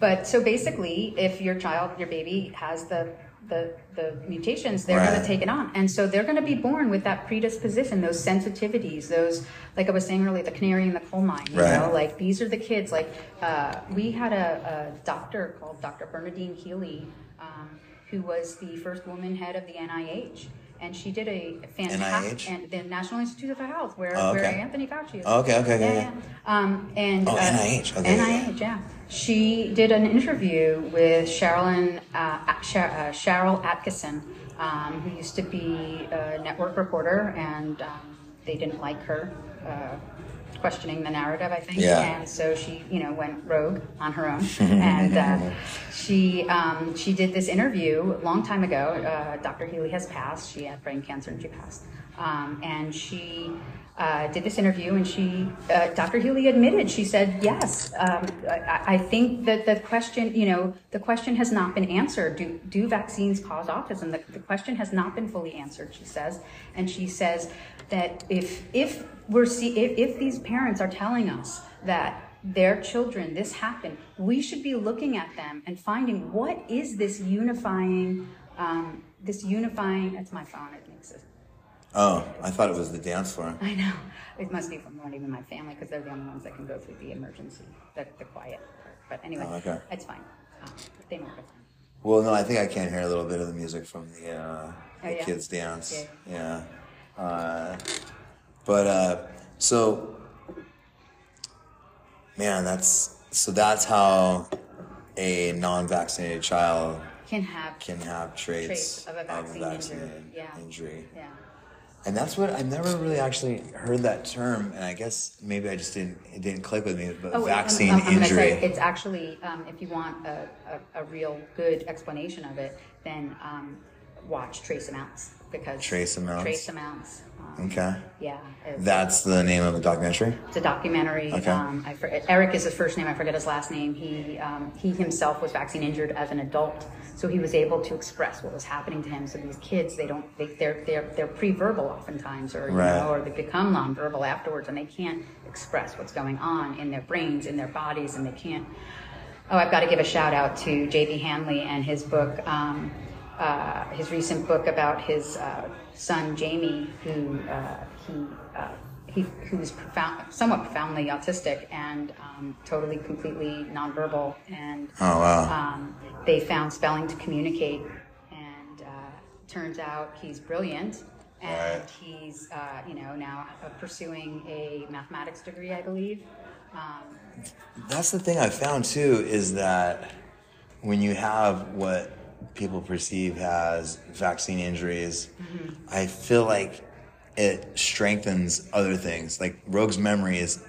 But so basically, if your child, your baby, has the The, the mutations, they're right. going to take it on, and so they're going to be born with that predisposition, those sensitivities, those, like I was saying earlier, the canary in the coal mine. You right. know, like these are the kids. Like uh, we had a, a doctor called Doctor Bernadine Healy, um, who was the first woman head of the N I H, and she did a fantastic and the National Institute of Health, where oh, okay. where Anthony Fauci is. Oh, okay, okay, yeah, okay. Yeah. Um, and oh, uh, N I H, okay, N I H, yeah. She did an interview with Sherilyn, uh, Sher- uh, Cheryl Atkinson, um, who used to be a network reporter, and um, they didn't like her uh, questioning the narrative, I think. Yeah. And so she, you know, went rogue on her own. And uh, she um, she did this interview a long time ago. Uh, Doctor Healy has passed. She had brain cancer and she passed. Um, and she... Uh, did this interview, and she, uh, Doctor Healy admitted, she said, yes, um, I, I think that the question, you know, the question has not been answered. Do do vaccines cause autism? The, the question has not been fully answered, she says. And she says that if if we're see, if, if these parents are telling us that their children, this happened, we should be looking at them and finding what is this unifying, um, this unifying, that's my phone, it makes it. Oh, I thought it was the dance floor. I know. It must be from not even my family, because they're the only ones that can go through the emergency, the, the quiet part. But anyway, oh, okay. It's fine. Um, they make it fine. Well, no, I think I can hear a little bit of the music from the, uh, the oh, yeah? kids' dance. Yeah. yeah. Uh, but, uh, so, man, that's, so that's how a non-vaccinated child can have, can have traits, traits of a vaccine of a vaccinated injury. Yeah. injury. Yeah. And that's what I've never really actually heard that term, and I guess maybe I just didn't it didn't click with me. But oh, vaccine I'm, I'm, I'm injury. Say, it's actually, um, if you want a, a, a real good explanation of it, then um, watch Trace Amounts because Trace Amounts. Trace Amounts. Um, okay. Yeah. That's the name of the documentary. It's a documentary. Okay. Um, I forget, Eric is his first name. I forget his last name. He um, he himself was vaccine injured as an adult. So he was able to express what was happening to him. So these kids, they don't, they, they're they're they're pre-verbal oftentimes, or you right. know, or they become non-verbal afterwards, and they can't express what's going on in their brains, in their bodies, and they can't. Oh, I've got to give a shout out to J B Hanley and his book, um, uh, his recent book about his uh, son Jamie, who uh, he uh, he who was profound, somewhat profoundly autistic and um, totally, completely non-verbal, and oh wow. Um, they found spelling to communicate, and uh, turns out he's brilliant, and right. he's uh, you know now pursuing a mathematics degree, I believe. Um, That's the thing I found too, is that when you have what people perceive as vaccine injuries, mm-hmm. I feel like it strengthens other things. Like Rogue's memory is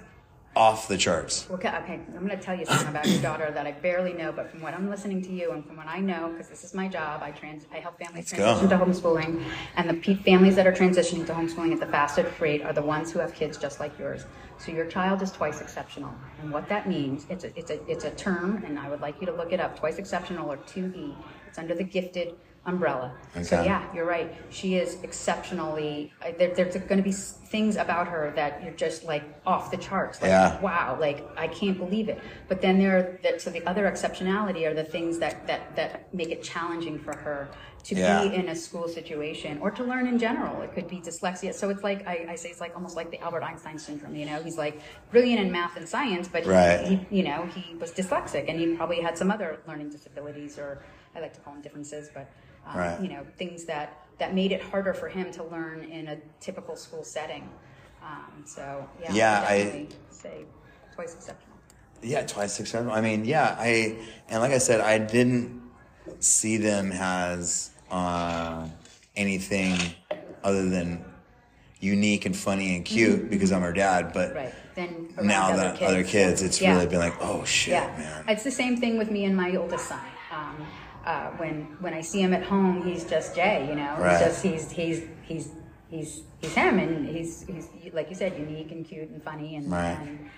off the charts. Okay, okay, I'm going to tell you something about your daughter that I barely know, but from what I'm listening to you and from what I know, because this is my job, I trans, I help families Let's transition go. to homeschooling, and the p- families that are transitioning to homeschooling at the fastest rate are the ones who have kids just like yours. So your child is twice exceptional, and what that means, it's a, it's a, it's a term, and I would like you to look it up. Twice exceptional, or two E. It's under the gifted umbrella. Okay. So yeah, you're right. She is exceptionally. There, there's going to be things about her that you're just like off the charts. Like, yeah. Wow. Like I can't believe it. But then there, are, so the other exceptionality are the things that that that make it challenging for her to yeah. be in a school situation or to learn in general. It could be dyslexia. So it's like I, I say, it's like almost like the Albert Einstein syndrome. You know, he's like brilliant in math and science, but right. he, he, you know, he was dyslexic, and he probably had some other learning disabilities, or I like to call them differences, but. Um, right. You know, things that, that made it harder for him to learn in a typical school setting. Um, so, yeah, yeah I I, say twice exceptional. Yeah, twice exceptional. I mean, yeah, I and like I said, I didn't see them as uh, anything other than unique and funny and cute mm-hmm. because I'm her dad, but right. then now that other, other kids, it's yeah. really been like, oh shit, yeah. man. It's the same thing with me and my oldest son. Um, uh, when when I see him at home, he's just Jay, you know. Right. He's just he's he's he's he's he's him, and he's he's like you said, unique and cute and funny and. Right. and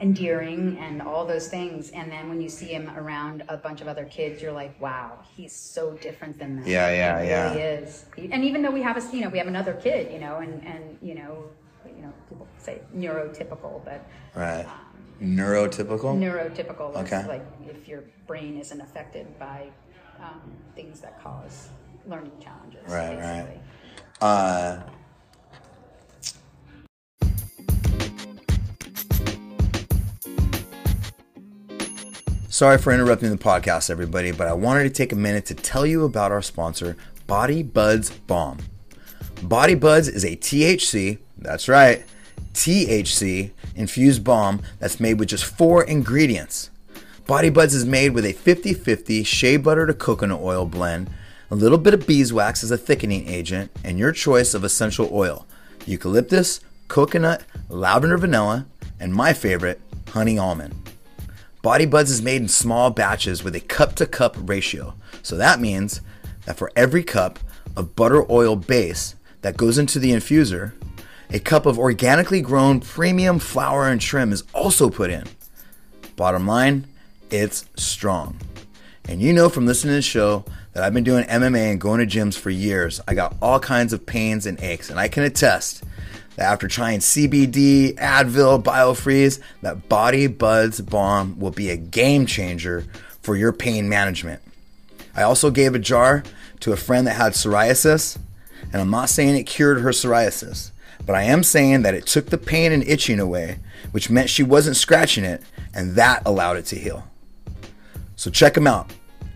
endearing and all those things, and then when you see him around a bunch of other kids, you're like, wow, he's so different than that. Yeah, yeah, he yeah. He really is. And even though we have a, you know, we have another kid, you know, and and you know, you know, people say neurotypical, but right, um, neurotypical. Neurotypical. Is okay. Like if your brain isn't affected by um, things that cause learning challenges. Right, basically. Right. Uh, Sorry for interrupting the podcast, everybody, but I wanted to take a minute to tell you about our sponsor, Body Buds Balm. Body Buds is a T H C, that's right, T H C infused balm that's made with just four ingredients. Body Buds is made with a fifty-fifty shea butter to coconut oil blend, a little bit of beeswax as a thickening agent, and your choice of essential oil, eucalyptus, coconut, lavender vanilla, and my favorite, honey almond. Body Buds is made in small batches with a cup-to-cup ratio. So that means that for every cup of butter oil base that goes into the infuser, a cup of organically grown premium flower and trim is also put in. Bottom line, it's strong. And you know from listening to the show that I've been doing M M A and going to gyms for years. I got all kinds of pains and aches, and I can attest that after trying C B D, Advil, Biofreeze, that Body Buds Balm will be a game changer for your pain management. I also gave a jar to a friend that had psoriasis, and I'm not saying it cured her psoriasis, but I am saying that it took the pain and itching away, which meant she wasn't scratching it, and that allowed it to heal. So check them out.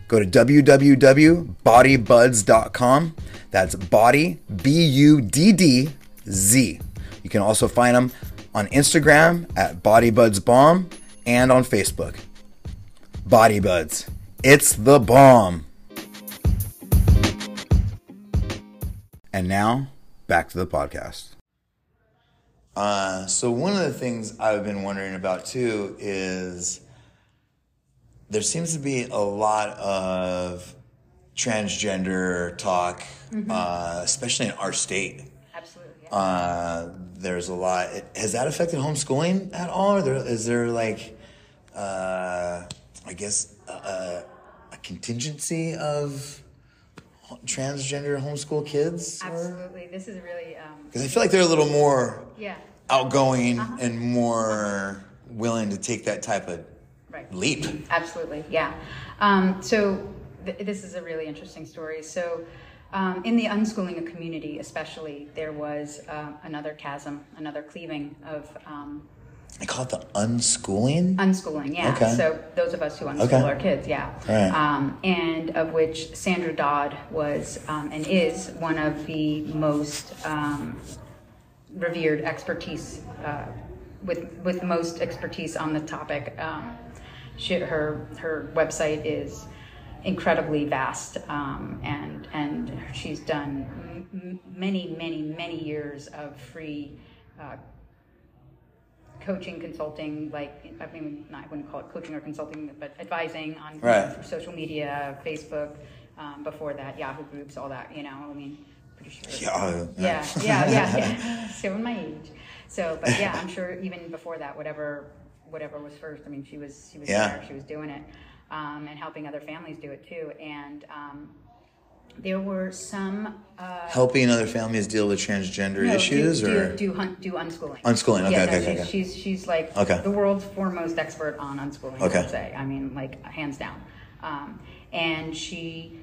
Go to w w w dot body buds dot com. That's body, B U D D Z. You can also find them on Instagram at Body Buds Balm and on Facebook. Body Buds, it's the bomb. And now, back to the podcast. Uh, so one of the things I've been wondering about too is there seems to be a lot of transgender talk, mm-hmm. uh, especially in our state. Uh, there's a lot. It, has that affected homeschooling at all? Or there, is there like, uh, I guess, a, a contingency of transgender homeschool kids? Absolutely. Or? This is really... Because um, I feel like they're a little more yeah. outgoing uh-huh. and more willing to take that type of right. leap. Absolutely, yeah. Um, so th- this is a really interesting story. So... Um, in the unschooling community, especially, there was uh, another chasm, another cleaving of. Um, I call it the unschooling? Unschooling, yeah. Okay. So those of us who unschool okay. our kids, yeah. Right. Um, and of which Sandra Dodd was um, and is one of the most um, revered expertise, uh, with with the most expertise on the topic. Um, she, her her website is incredibly vast, um, and and she's done m- many, many, many years of free uh, coaching, consulting. Like I mean, I wouldn't call it coaching or consulting, but advising on right. social media, Facebook. Um, before that, Yahoo groups, all that. You know, I mean, pretty sure. Yahoo. Yeah, yeah, yeah, yeah. So in my age. So, but yeah, I'm sure even before that, whatever, whatever was first. I mean, she was, she was yeah. there. She was doing it. Um, and helping other families do it too. And um, there were some uh, helping other families deal with transgender no, issues, do, or do, do, hun- do unschooling. Unschooling, okay, yeah, no, okay, she's, okay. She's she's like okay. the world's foremost expert on unschooling. Okay. I would say, I mean, like hands down. Um, and she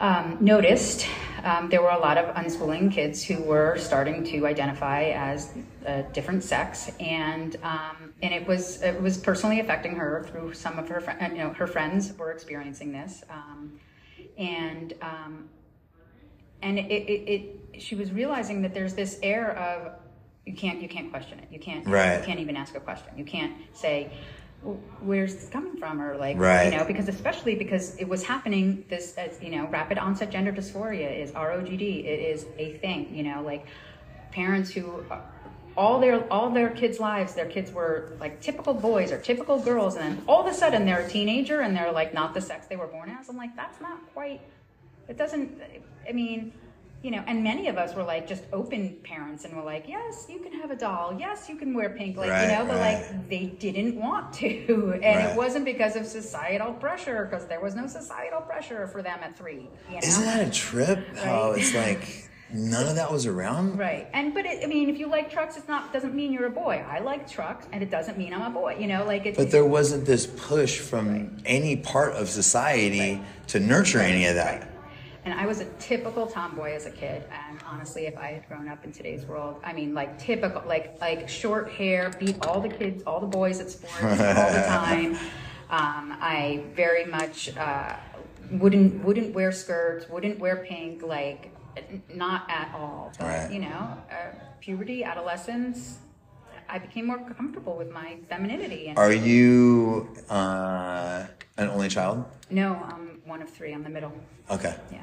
um, noticed um, there were a lot of unschooling kids who were starting to identify as a different sex, and. Um, And it was it was personally affecting her through some of her friends. You know, her friends were experiencing this, um, and um, and it, it, it she was realizing that there's this air of you can't you can't question it, you can't right. you can't even ask a question, you can't say well, where's this coming from, or like right. you know, because especially because it was happening this as you know, rapid onset gender dysphoria is R O G D, it is a thing, you know, like. parents who all their all their kids' lives, their kids were like typical boys or typical girls, and then all of a sudden they're a teenager and they're like not the sex they were born as. I'm like, that's not quite, it doesn't, I mean, you know, and many of us were like just open parents and were like, yes, you can have a doll. Yes, you can wear pink. Like, right, you know, but right. like they didn't want to. And right. it wasn't because of societal pressure, because there was no societal pressure for them at three. You know? Isn't that a trip? Right? How it's like none of that was around. Right. And but it, I mean, if you like trucks, it's not doesn't mean you're a boy. I like trucks and it doesn't mean I'm a boy. You know, like it, but there wasn't this push from right. any part of society right. to nurture right. any of that. Right. And I was a typical tomboy as a kid. And honestly, if I had grown up in today's world, I mean, like typical, like like short hair, beat all the kids, all the boys at sports all the time. Um, I very much uh, wouldn't wouldn't wear skirts, wouldn't wear pink, like not at all. But right. you know, uh, puberty, adolescence, I became more comfortable with my femininity. And Are you uh, an only child? No, I'm one of three. I'm the middle. Okay. Yeah.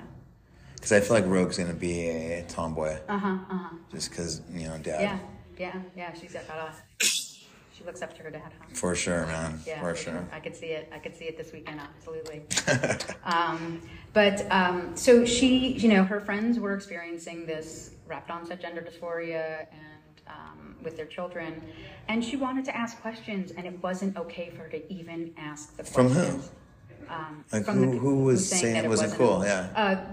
Because I feel like Rogue's going to be a tomboy. Uh-huh, uh-huh. Just because, you know, dad. Yeah, yeah, yeah. She's got that off. She looks up to her dad, huh? For sure, man. Yeah, for sure. I could see it. I could see it this weekend, absolutely. um, but um, so she, you know, her friends were experiencing this rapid onset gender dysphoria and um, with their children. And she wanted to ask questions, and it wasn't okay for her to even ask the questions. From who? Um, like from who, the, who was saying, saying that it wasn't, wasn't cool? Yeah. Uh,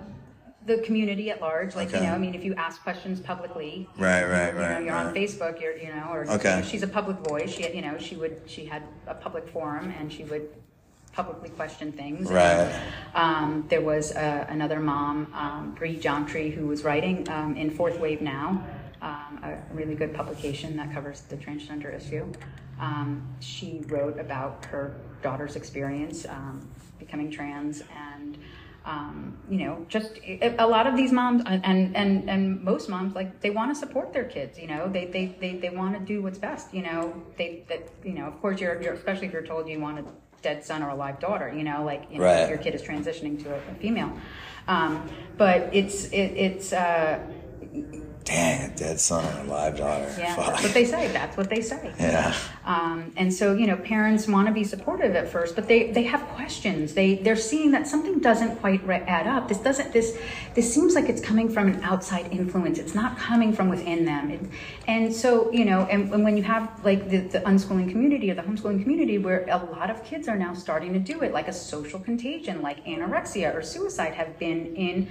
the community at large, like, okay. you know, I mean, if you ask questions publicly, right, right, you know, right, you're right. on Facebook, you're, you know, or okay. you know, she's a public voice. She, you know, she would, she had a public forum and she would publicly question things. Right. And, um, there was uh, another mom, um, Bree Johntree, who was writing um, in Fourth Wave Now, um, a really good publication that covers the transgender issue. Um, she wrote about her daughter's experience um, becoming trans, and um, you know, just a lot of these moms and and and most moms, like, they want to support their kids. You know, they they they, they want to do what's best. You know, they that you know, of course, you're, you're especially if you're told you want a dead son or a live daughter. You know, like you know, right. your kid is transitioning to a, a female, um, but it's it, it's. Uh, Dang, a dead son and a live daughter. Yeah, Fuck. That's what they say. That's what they say. Yeah. Um, and so, you know, parents want to be supportive at first, but they, they have questions. They they're seeing that something doesn't quite add up. This doesn't. This this seems like it's coming from an outside influence. It's not coming from within them. It, and so, you know, and, and when you have like the, the unschooling community or the homeschooling community, where a lot of kids are now starting to do it, like a social contagion, like anorexia or suicide have been in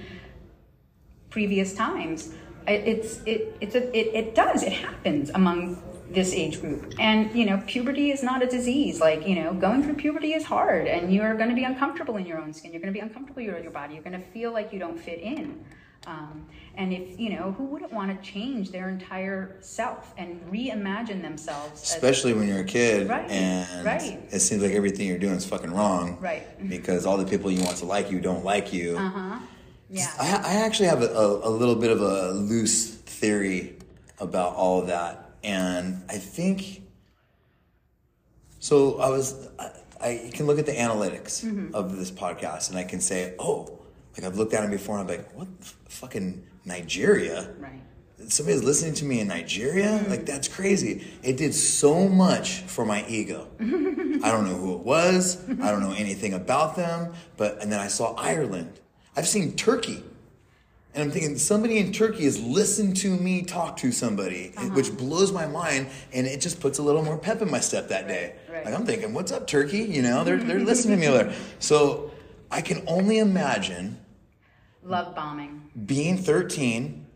previous times. It's it it's a, it it does it happens among this age group, and you know, puberty is not a disease. Like, you know, going through puberty is hard, and you are going to be uncomfortable in your own skin. You're going to be uncomfortable in your, your body. You're going to feel like you don't fit in. Um, and if you know, who wouldn't want to change their entire self and reimagine themselves? Especially as, when you're a kid, right, and right. it seems like everything you're doing is fucking wrong, right? Because all the people you want to like you don't like you. Uh huh. Yeah. I, I actually have a, a, a little bit of a loose theory about all of that. And I think, so I was, I, I can look at the analytics mm-hmm. of this podcast, and I can say, oh, like I've looked at it before, and I'm like, what f- fucking Nigeria? Right. Somebody's listening to me in Nigeria? Mm-hmm. Like, that's crazy. It did so much for my ego. I don't know who it was. I don't know anything about them. But, and then I saw Ireland. I've seen Turkey, and I'm thinking somebody in Turkey is listening to me talk to somebody, uh-huh. which blows my mind, and it just puts a little more pep in my step that right, day. Right. Like, I'm thinking, what's up, Turkey? You know, they're they're listening to me over there. So I can only imagine love bombing, being thirteen,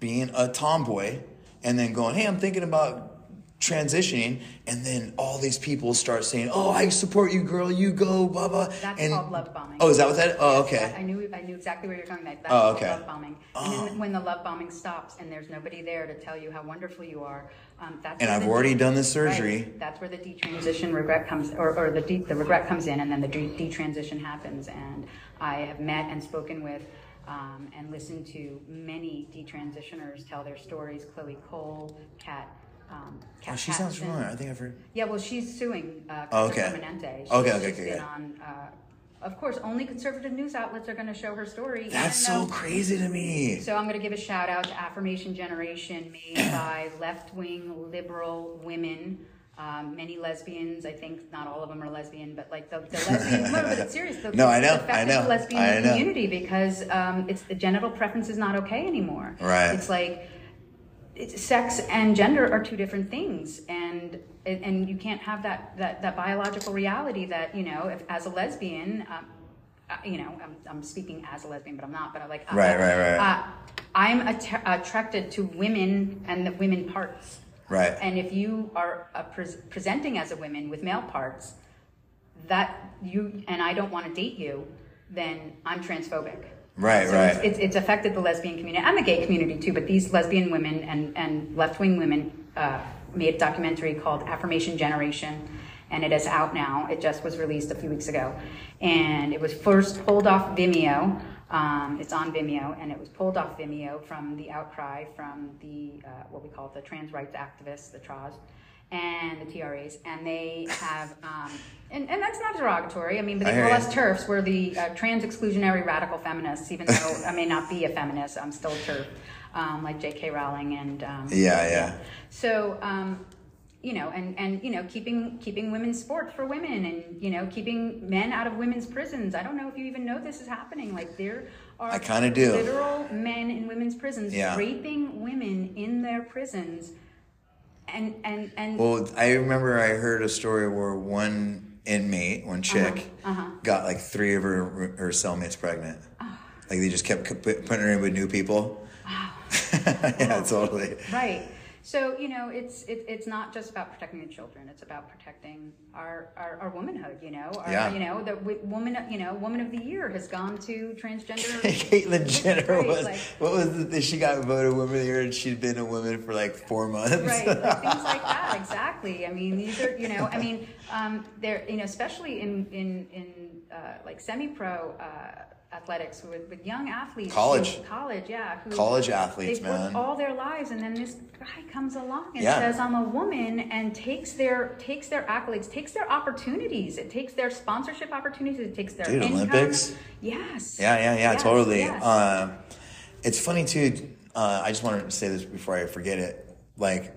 being a tomboy, and then going, hey, I'm thinking about transitioning, and then all these people start saying, "Oh, I support you, girl. You go, blah blah." That's and, called love bombing. Oh, is that what that? Oh, okay. I knew, I knew exactly where you're going. That. That's oh, okay. Love bombing. And oh. then when the love bombing stops and there's nobody there to tell you how wonderful you are, um, that's. And I've already done this surgery. Right. That's where the detransition regret comes, or, or the de- the regret comes in, and then the detransition happens. And I have met and spoken with. Um, and listened to many detransitioners tell their stories. Chloe Cole, Kat. Um, oh, she Pattinson. Sounds familiar. I think I've heard. Yeah, well, she's suing uh, Kaiser oh, okay. Permanente. She's, okay, okay, she's okay. She's been okay. on uh, Of course, only conservative news outlets are going to show her story. That's though, so crazy to me. So I'm going to give a shout out to Affirmation Generation, made by left-wing liberal women. Um, many lesbians, I think not all of them are lesbian, but like the, the lesbian, no, but it's serious. The, no, I know, the I know. The lesbian I know. community, because um, it's the genital preference is not okay anymore. Right. It's like it's, sex and gender are two different things, and and you can't have that that, that biological reality that, you know, if, as a lesbian, um, uh, you know, I'm, I'm speaking as a lesbian, but I'm not. But I'm like, uh, right, right, right. Uh, I'm att- attracted to women and the women parts. Right. And if you are uh, pre- presenting as a woman with male parts, that you and I don't want to date you, then I'm transphobic. Right, so right. It's, it's, it's affected the lesbian community and the gay community too. But these lesbian women and, and left wing women uh, made a documentary called Affirmation Generation, and it is out now. It just was released a few weeks ago, and it was first pulled off Vimeo. Um, it's on Vimeo, and it was pulled off Vimeo from the outcry from the uh, what we call the trans rights activists, the T R As, and the T R As, and they have, um, and, and that's not derogatory. I mean, but they call us TERFs. We're the uh, trans exclusionary radical feminists, even though I may not be a feminist. I'm still TERF, um, like J K Rowling and um, yeah, yeah. So. Um, You know, and, and you know, keeping keeping women's sports for women, and you know, keeping men out of women's prisons. I don't know if you even know this is happening. Like there are I kinda do. literal men in women's prisons yeah. raping women in their prisons, and and and. Well, I remember I heard a story where one inmate, one chick, uh-huh. Uh-huh. got like three of her her cellmates pregnant. Oh. Like they just kept putting her in with new people. Wow. yeah, oh. totally. Right. So, you know, it's it, it's not just about protecting the children. It's about protecting our, our, our womanhood, you know. Our, yeah. You know, the woman, you know, woman of the year has gone to transgender. Caitlyn Jenner right, was, like, what was the, she got voted woman of the year, and she'd been a woman for like four months. Right, like things like that, exactly. I mean, these are, you know, I mean, um, they're, you know, especially in, in, in uh, like semi-pro uh athletics with, with young athletes, college, who, college, yeah, who, college athletes, they've man, all their lives, and then this guy comes along and yeah. says, "I'm a woman," and takes their takes their accolades, takes their opportunities, it takes their sponsorship opportunities, it takes their Dude, income. Olympics, yes, yeah, yeah, yeah, yes, totally. Yes. Uh, it's funny too. Uh, I just wanted to say this before I forget it. Like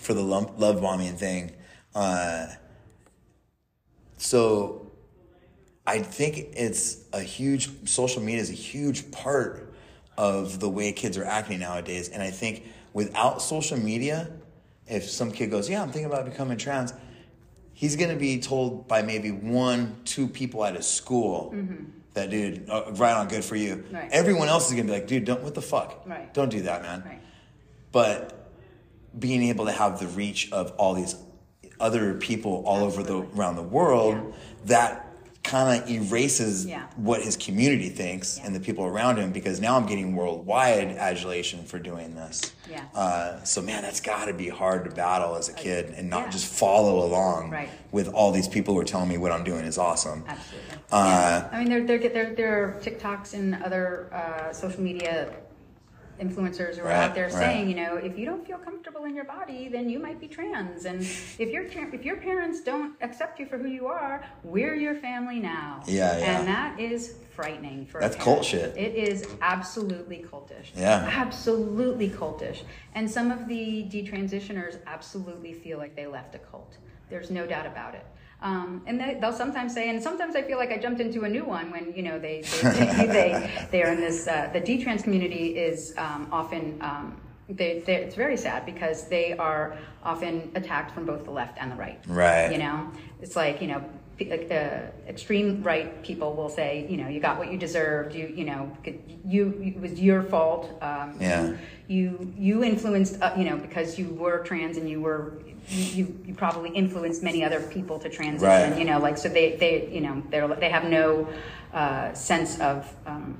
for the lump, love bombing thing, uh, so. I think it's a huge, social media is a huge part of the way kids are acting nowadays. And I think without social media, if some kid goes, yeah, I'm thinking about becoming trans, he's going to be told by maybe one, two people at his school mm-hmm. that, dude, oh, right on, good for you. Right. Everyone else is going to be like, dude, don't, what the fuck? Right. Don't do that, man. Right. But being able to have the reach of all these other people all Absolutely. over the around the world, yeah. that kind of erases yeah. what his community thinks yeah. and the people around him, because now I'm getting worldwide adulation for doing this. Yeah. Uh, so, man, that's got to be hard to battle as a kid and not yeah. just follow along right. with all these people who are telling me what I'm doing is awesome. Absolutely. Uh, yeah. I mean, there, there, there, there are TikToks and other uh, social media influencers who are right, out there right. saying, you know, if you don't feel comfortable in your body, then you might be trans. And if your if your parents don't accept you for who you are, we're your family now. Yeah, yeah. And that is frightening for That's a parent. Cult shit. It is absolutely cultish. Yeah. Absolutely cultish. And some of the detransitioners absolutely feel like they left a cult. There's no doubt about it. Um, and they, they'll sometimes say, and sometimes I feel like I jumped into a new one when, you know, they they they, they, they are in this, uh, the detrans community is um, often, um, they, they, it's very sad because they are often attacked from both the left and the right. Right. You know, it's like, you know, uh, extreme right people will say, you know, you got what you deserved, you you know, you, it was your fault. Um, yeah. You, you influenced, uh, you know, because you were trans and you were... You, you probably influenced many other people to transition, right. you know, like, so they, they you know, they're, they have no uh, sense of um,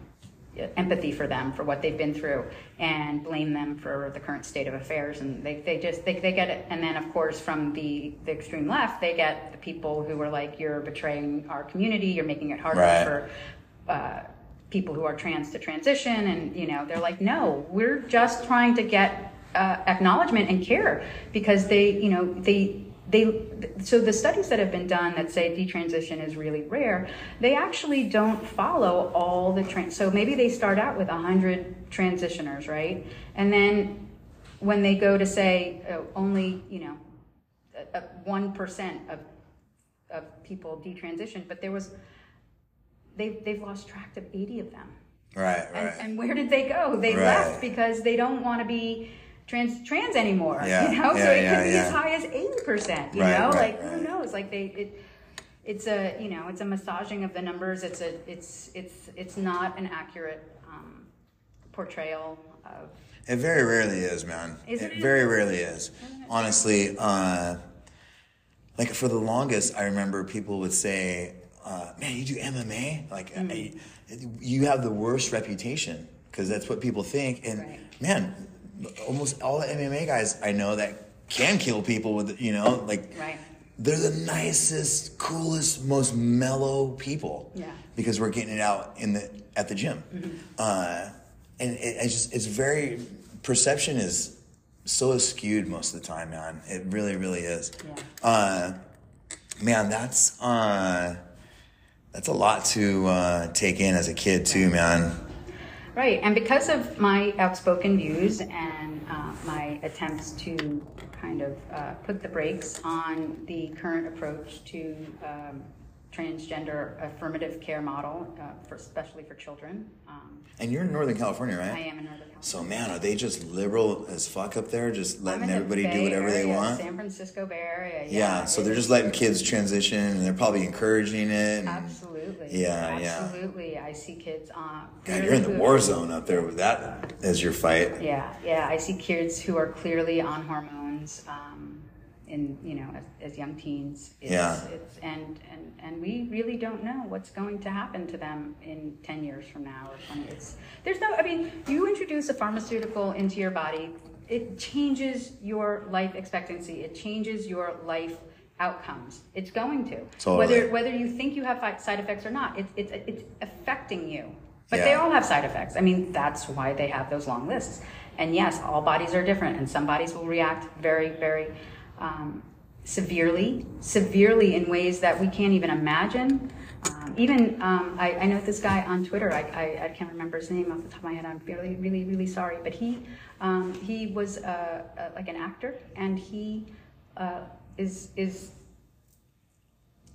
empathy for them, for what they've been through, and blame them for the current state of affairs. And they, they just, they, they get it. And then, of course, from the, the extreme left, they get the people who are like, you're betraying our community, you're making it harder right. for uh, people who are trans to transition. And, you know, they're like, no, we're just trying to get... Uh, acknowledgement and care, because they, you know, they they, so the studies that have been done that say detransition is really rare, they actually don't follow all the trans. So maybe they start out with one hundred transitioners, right? And then when they go to say uh, only, you know, one percent of of people detransitioned, but there was, they've, they've lost track of eighty of them. Right, right. And, and where did they go? They right. left because they don't want to be trans trans anymore, yeah, you know? Yeah, so it yeah, could be yeah. as high as eighty percent, you right, know? Right, like, right. who knows? Like, they, it, it's a, you know, it's a massaging of the numbers. It's a, it's, it's, it's not an accurate um, portrayal of... It very rarely is, man. Is it, it very rarely is. Honestly, uh, like, for the longest, I remember people would say, uh, man, you do M M A? Like, mm. I, you have the worst reputation, because that's what people think. And, right. man, almost all the M M A guys I know that can kill people with, you know, like, right. they're the nicest, coolest, most mellow people. Yeah. Because we're getting it out in the at the gym. Mm-hmm. Uh, and it, it's just, it's very, perception is so skewed most of the time, man. It really, really is. Yeah. Uh, man, that's uh, that's a lot to uh, take in as a kid too, right. man. Right, and because of my outspoken views and uh, my attempts to kind of uh, put the brakes on the current approach to um, transgender affirmative care model, uh, for, especially for children. Um, and you're in Northern California, right? I am in Northern California. So, man, are they just liberal as fuck up there, just letting everybody do whatever they want? San Francisco Bay Area. Yeah, yeah, so they're just letting kids transition, and they're probably encouraging it. Absolutely. Yeah, yeah. Absolutely. I see kids on... God, you're in the war zone up there with that as your fight. Yeah, yeah. I see kids who are clearly on hormones um, in, you know, as, as young teens. It's, yeah. It's, and, and, and we really don't know what's going to happen to them in ten years from now or twenty. It's, there's no... I mean, you introduce a pharmaceutical into your body, it changes your life expectancy. It changes your life outcomes. It's going to. Totally. Whether whether you think you have side effects or not, it's it's it's affecting you. But yeah. they all have side effects. I mean, that's why they have those long lists. And yes, all bodies are different, and some bodies will react very, very um, severely, severely in ways that we can't even imagine. Um, even um, I, I know this guy on Twitter. I, I I can't remember his name off the top of my head. I'm really really really sorry. But he um, he was uh, uh, like an actor, and he uh, is is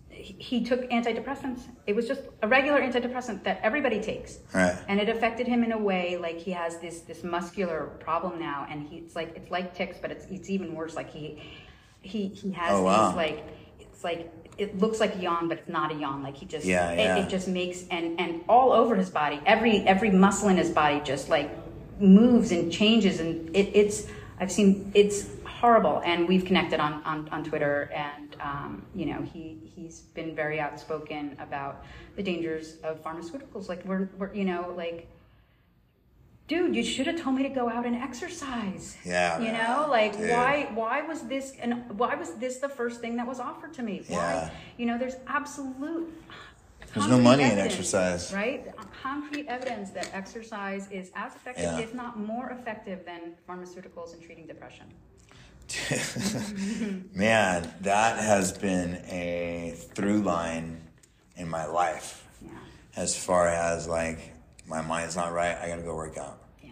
he, he took antidepressants. It was just a regular antidepressant that everybody takes, right. and it affected him in a way like he has this this muscular problem now, and he it's like it's like tics, but it's it's even worse. Like he he he has oh, wow. these like it's like. It looks like a yawn, but it's not a yawn. Like he just, yeah, yeah. It, it just makes, and, and all over his body, every every muscle in his body just like moves and changes. And it, it's, I've seen, it's horrible. And we've connected on, on, on Twitter, and, um, you know, he, he's been very outspoken about the dangers of pharmaceuticals. Like we're, we're you know, like, dude, you should have told me to go out and exercise. Yeah. You know, like dude. why why was this and why was this the first thing that was offered to me? Why? Yeah. You know, there's absolute There's no money evidence, in exercise. Right? Concrete evidence that exercise is as effective, yeah. if not more effective than pharmaceuticals in treating depression. Man, that has been a through line in my life. Yeah. As far as like my mind's not right, I gotta go work out. Yeah.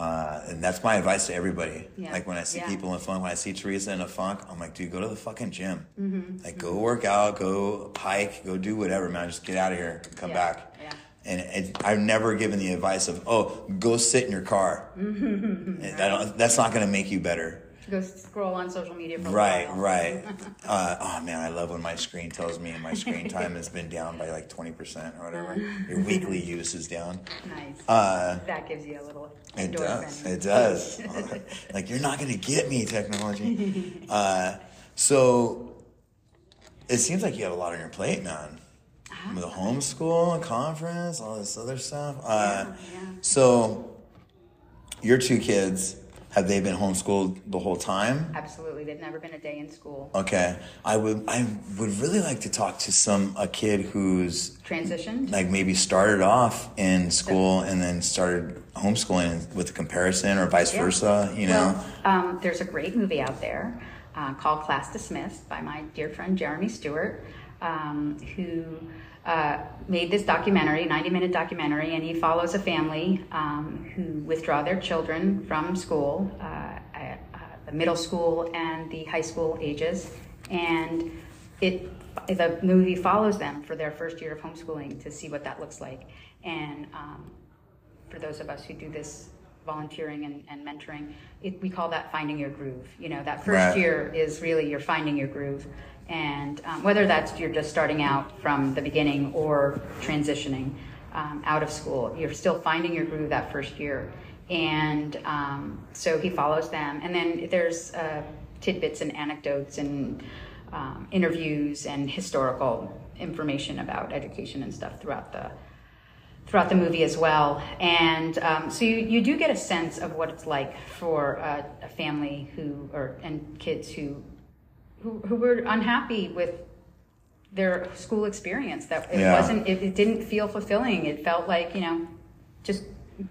Uh, and that's my advice to everybody. Yeah. Like when I see yeah. people in funk, when I see Teresa in a funk, I'm like, dude, go to the fucking gym. Mm-hmm. Like mm-hmm. go work out, go hike, go do whatever, man. Just get out of here and come yeah. back. Yeah. And it, I've never given the advice of, oh, go sit in your car. Mm-hmm. Right. I don't, that's not gonna make you better. Go scroll on social media. For right, a while. right. Uh, oh man, I love when my screen tells me my screen time has been down by like twenty percent or whatever. Your weekly use is down. Nice. Uh, that gives you a little. It does. It does. Like you're not gonna get me, technology. Uh, so it seems like you have a lot on your plate, man. Uh-huh. With the homeschool conference, all this other stuff. Uh, yeah, yeah. So your two kids. Have they been homeschooled the whole time? Absolutely. They've never been a day in school. Okay. I would I would really like to talk to some a kid who's... transitioned? Like maybe started off in school and then started homeschooling with a comparison or vice yeah. versa, you know? Well, um, there's a great movie out there uh, called Class Dismissed by my dear friend Jeremy Stewart, um, who uh, made this documentary, ninety minute documentary, and he follows a family um, who withdraw their children from school, uh, at, uh, the middle school and the high school ages, and it the movie follows them for their first year of homeschooling to see what that looks like. And um, for those of us who do this volunteering and, and mentoring, it, we call that finding your groove. You know, that first right. year is really you're finding your groove. And um, whether that's you're just starting out from the beginning or transitioning um, out of school, you're still finding your groove that first year. And um, so he follows them. And then there's uh, tidbits and anecdotes and um, interviews and historical information about education and stuff throughout the throughout the movie as well. And um, so you, you do get a sense of what it's like for a, a family who, or and kids who, who who were unhappy with their school experience, that it yeah. wasn't, it, it didn't feel fulfilling. It felt like, you know, just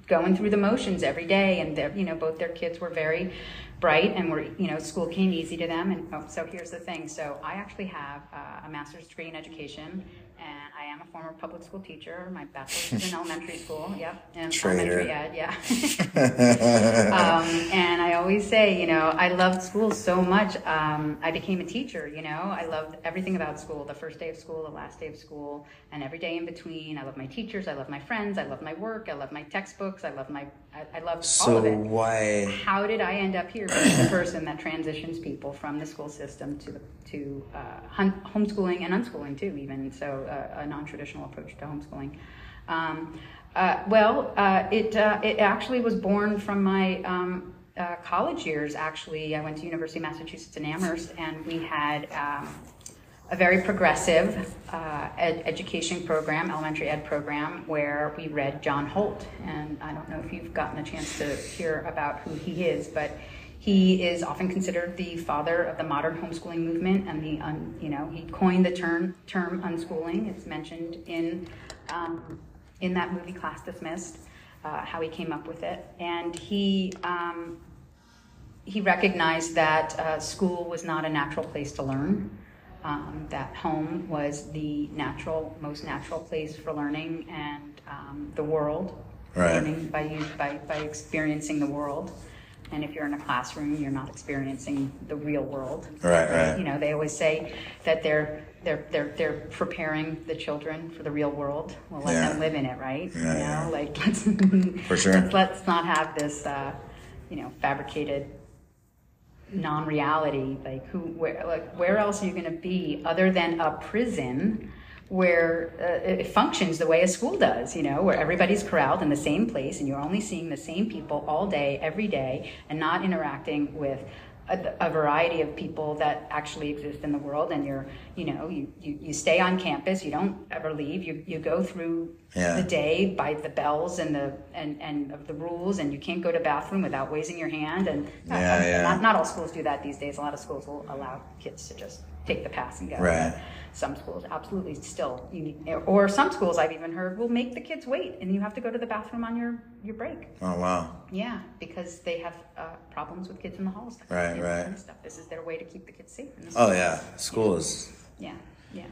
going through the motions every day. And their, you know, both their kids were very bright and were, you know, school came easy to them. And oh, so here's the thing. So I actually have uh, a master's degree in education, and I am a former public school teacher. My bachelor's is in elementary school. Yep. And elementary ed, yeah. um, and I always say, you know, I loved school so much. Um, I became a teacher, you know. I loved everything about school, the first day of school, the last day of school, and every day in between. I love my teachers. I love my friends. I love my work. I love my textbooks. I love my, I, I loved so all of it. So why? How did I end up here being the person that transitions people from the school system to, to uh, homeschooling and unschooling too, even so. A, a non-traditional approach to homeschooling. Um, uh, well, uh, it uh, it actually was born from my um, uh, college years. Actually, I went to University of Massachusetts in Amherst, and we had um, a very progressive uh, ed- education program, elementary ed program, where we read John Holt. And I don't know if you've gotten a chance to hear about who he is, but he is often considered the father of the modern homeschooling movement, and the un, you know he coined the term term unschooling. It's mentioned in um, in that movie Class Dismissed, uh, how he came up with it, and he um, he recognized that uh, school was not a natural place to learn, um, that home was the natural, most natural place for learning and um, the world, right. learning by you by by experiencing the world. And if you're in a classroom, you're not experiencing the real world. Right, right. You know, they always say that they're they're they're they're preparing the children for the real world. Well, let yeah. them live in it, right? Yeah, you know, yeah. like let's for sure. let's, let's not have this, uh, you know, fabricated non-reality. Like who, where, like where else are you going to be other than a prison? Where uh, it functions the way a school does, you know, where everybody's corralled in the same place and you're only seeing the same people all day, every day, and not interacting with a, a variety of people that actually exist in the world. And you're, you know, you, you, you stay on campus, you don't ever leave, you you go through yeah. the day by the bells and the and, and of the rules, and you can't go to bathroom without raising your hand. And not, yeah, yeah. Not, not all schools do that these days. A lot of schools will allow kids to just take the pass and go. Right. Some schools absolutely still, you need, or some schools I've even heard will make the kids wait, and you have to go to the bathroom on your, your break. Oh, wow. Yeah, because they have uh, problems with kids in the halls. Right, right. That kind of stuff. This is their way to keep the kids safe. In the school. Oh, yeah. School yeah. is... Yeah, yeah.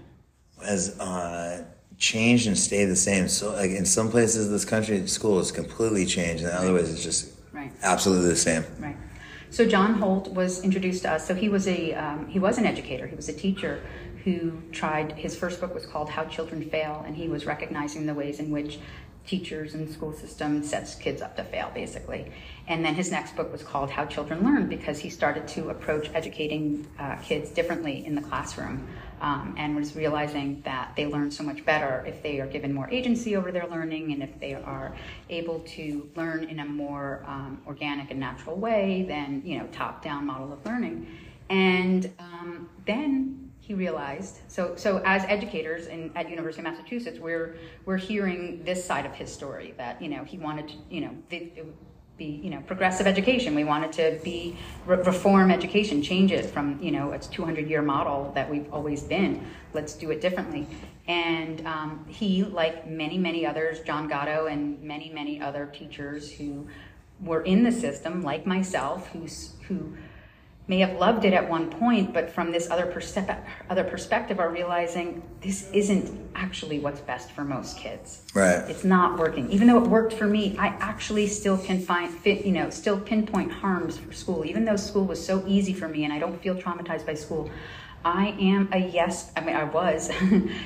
Has uh, changed and stayed the same. So, like, in some places in this country, school has completely changed, and in right. other ways it's just right. absolutely the same. Right. So John Holt was introduced to us. So he was a um, he was an educator. He was a teacher who tried, his first book was called How Children Fail, and he was recognizing the ways in which teachers and school system sets kids up to fail, basically. And then his next book was called How Children Learn, because he started to approach educating uh, kids differently in the classroom, um, and was realizing that they learn so much better if they are given more agency over their learning, and if they are able to learn in a more um, organic and natural way than, you know, top-down model of learning. And um, then he realized, so so as educators in at University of Massachusetts, we're we're hearing this side of his story, that, you know, he wanted to, you know, the, it would be, you know, progressive education. We wanted to be re- reform education, change it from, you know, it's two hundred year model that we've always been. Let's do it differently. And um, he, like many many others, John Gatto and many many other teachers who were in the system, like myself, who who may have loved it at one point, but from this other, perce- other perspective are realizing this isn't actually what's best for most kids. Right. It's not working. Even though it worked for me, I actually still can find, fit, you know, still pinpoint harms for school. Even though school was so easy for me and I don't feel traumatized by school, I am a yes, I mean, I was,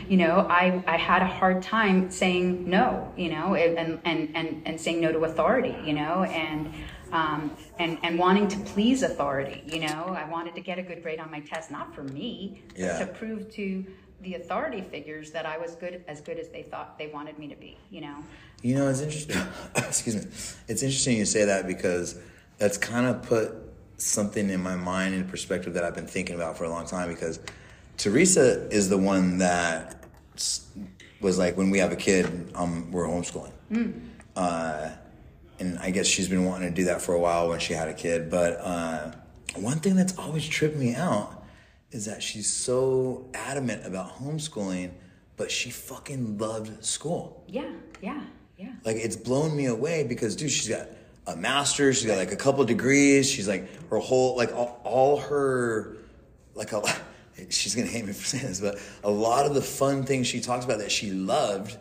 you know, I, I had a hard time saying no, you know, and, and, and, and saying no to authority, you know, and, Um, and, and wanting to please authority, you know, I wanted to get a good grade on my test, not for me, yeah. but to prove to the authority figures that I was good, as good as they thought they wanted me to be, you know. You know, it's interesting, excuse me, it's interesting you say that, because that's kind of put something in my mind in perspective that I've been thinking about for a long time, because Teresa is the one that was like, when we have a kid, um, we're homeschooling. Mm. Uh, And I guess she's been wanting to do that for a while when she had a kid. But uh, one thing that's always tripped me out is that she's so adamant about homeschooling, but she fucking loved school. Yeah, yeah, yeah. Like, it's blown me away because, dude, she's got a master's. She's got, like, a couple degrees. She's, like, her whole, like, all, all her, like, a, she's going to hate me for saying this, but a lot of the fun things she talks about that she loved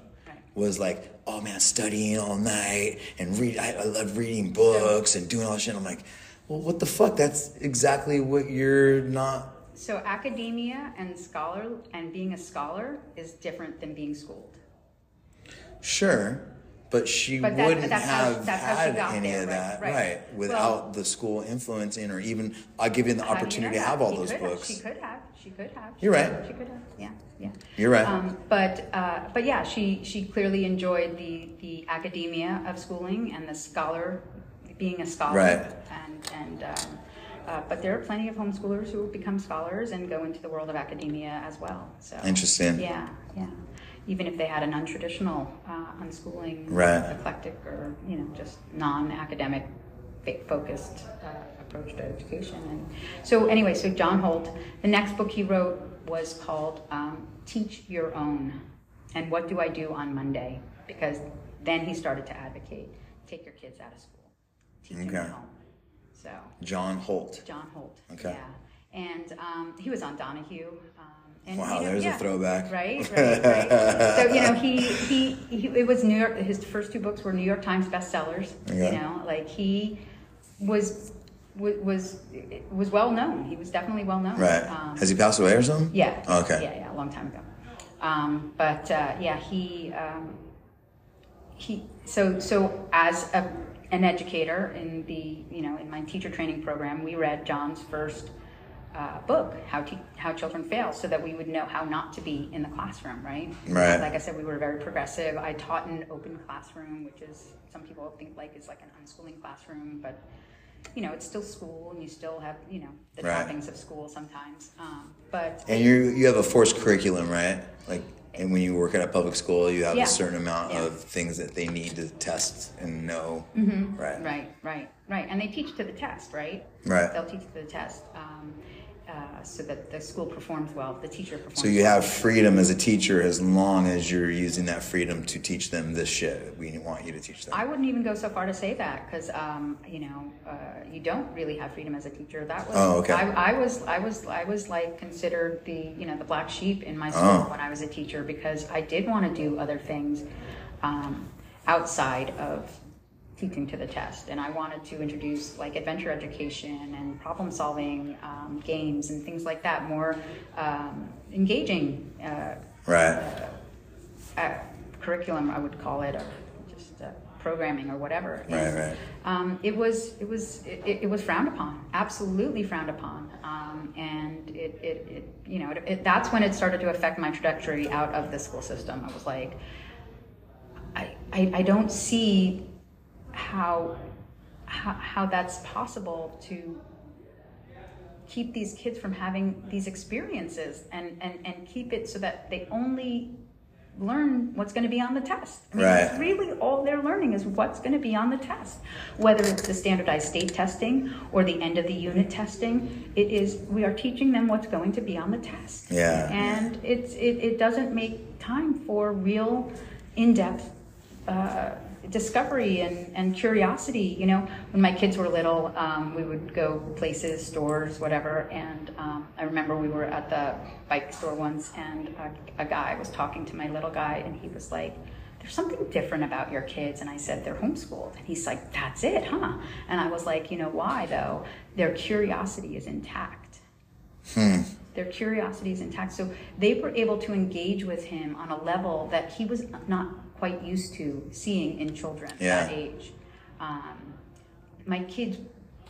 was like, oh man, studying all night and read. I, I love reading books and doing all this shit. I'm like, well, what the fuck? That's exactly what you're not. So academia and scholar and being a scholar is different than being schooled. Sure, but she but that, wouldn't that's have how, had any there, of that right, right. right. without well, the school influencing or even uh, giving the opportunity to have all those have. books. She could have. She could have. She you're right. Could, she could have. Yeah. Yeah. You're right. Um, but uh, but yeah, she, she clearly enjoyed the, the academia of schooling and the scholar, being a scholar. Right. And and um, uh, but there are plenty of homeschoolers who become scholars and go into the world of academia as well. So interesting. Yeah, yeah. Even if they had an untraditional uh, unschooling, right. eclectic, or you know, just non-academic focused uh, approach to education. And so anyway, so John Holt, the next book he wrote was called um, Teach Your Own, and What Do I Do on Monday? Because then he started to advocate, take your kids out of school, teach okay. them at home. So John Holt. John Holt, okay. yeah. And um, he was on Donahue. Um, and, wow, you know, there's yeah, a throwback. Right, right, right. So, you know, he, he, he, it was New York, his first two books were New York Times bestsellers, okay. you know, like he was... was was well known. He was definitely well known. Right. Um, Has he passed away or something? Yeah. Oh, okay. Yeah, yeah, a long time ago. Um, but uh, yeah, he um, he. So so as a, an educator in the you know in my teacher training program, we read John's first uh, book, How Te- How Children Fail, so that we would know how not to be in the classroom. Right. Right. Like I said, we were very progressive. I taught in an open classroom, which is some people think like is like an unschooling classroom, but you know, it's still school, and you still have, you know, the right. trappings of school sometimes. Um, but and you you have a forced curriculum, right? Like, and when you work at a public school, you have yeah. a certain amount yeah. of things that they need to test and know, mm-hmm. right? Right, right, right. And they teach to the test, right? Right. They'll teach to the test, um, uh, so that the school performs well, the teacher performs well. So you well. have freedom as a teacher as long as you're using that freedom to teach them this shit we want you to teach them. I wouldn't even go so far to say that, because, um, you know, uh, you don't really have freedom as a teacher. That was oh, okay. I, I was I was I was like considered the you know the black sheep in my school oh. when I was a teacher, because I did want to do other things um, outside of teaching to the test, and I wanted to introduce like adventure education and problem solving, um, games and things like that, more um, engaging uh, right uh, uh, curriculum I would call it, or just. Uh, programming or whatever. And, right, right. Um, it was, it was, it, it was frowned upon, absolutely frowned upon. Um, and it, it, it you know, it, it, that's when it started to affect my trajectory out of the school system. I was like, I, I, I don't see how, how, how that's possible to keep these kids from having these experiences and, and, and keep it so that they only learn what's going to be on the test. I mean, right. It's really all they're learning is what's going to be on the test. Whether it's the standardized state testing or the end of the unit testing, it is, we are teaching them what's going to be on the test. Yeah. And it's, it, it doesn't make time for real in-depth uh, discovery and, and curiosity. You know, when my kids were little, um, we would go places, stores, whatever. And um, I remember we were at the bike store once, and a, a guy was talking to my little guy, and he was like, "There's something different about your kids." And I said, "They're homeschooled." And he's like, "That's it, huh?" And I was like, "You know why though? Their curiosity is intact." Hmm. Their curiosity is intact. So they were able to engage with him on a level that he was not quite used to seeing in children yeah. that age. Um, my kids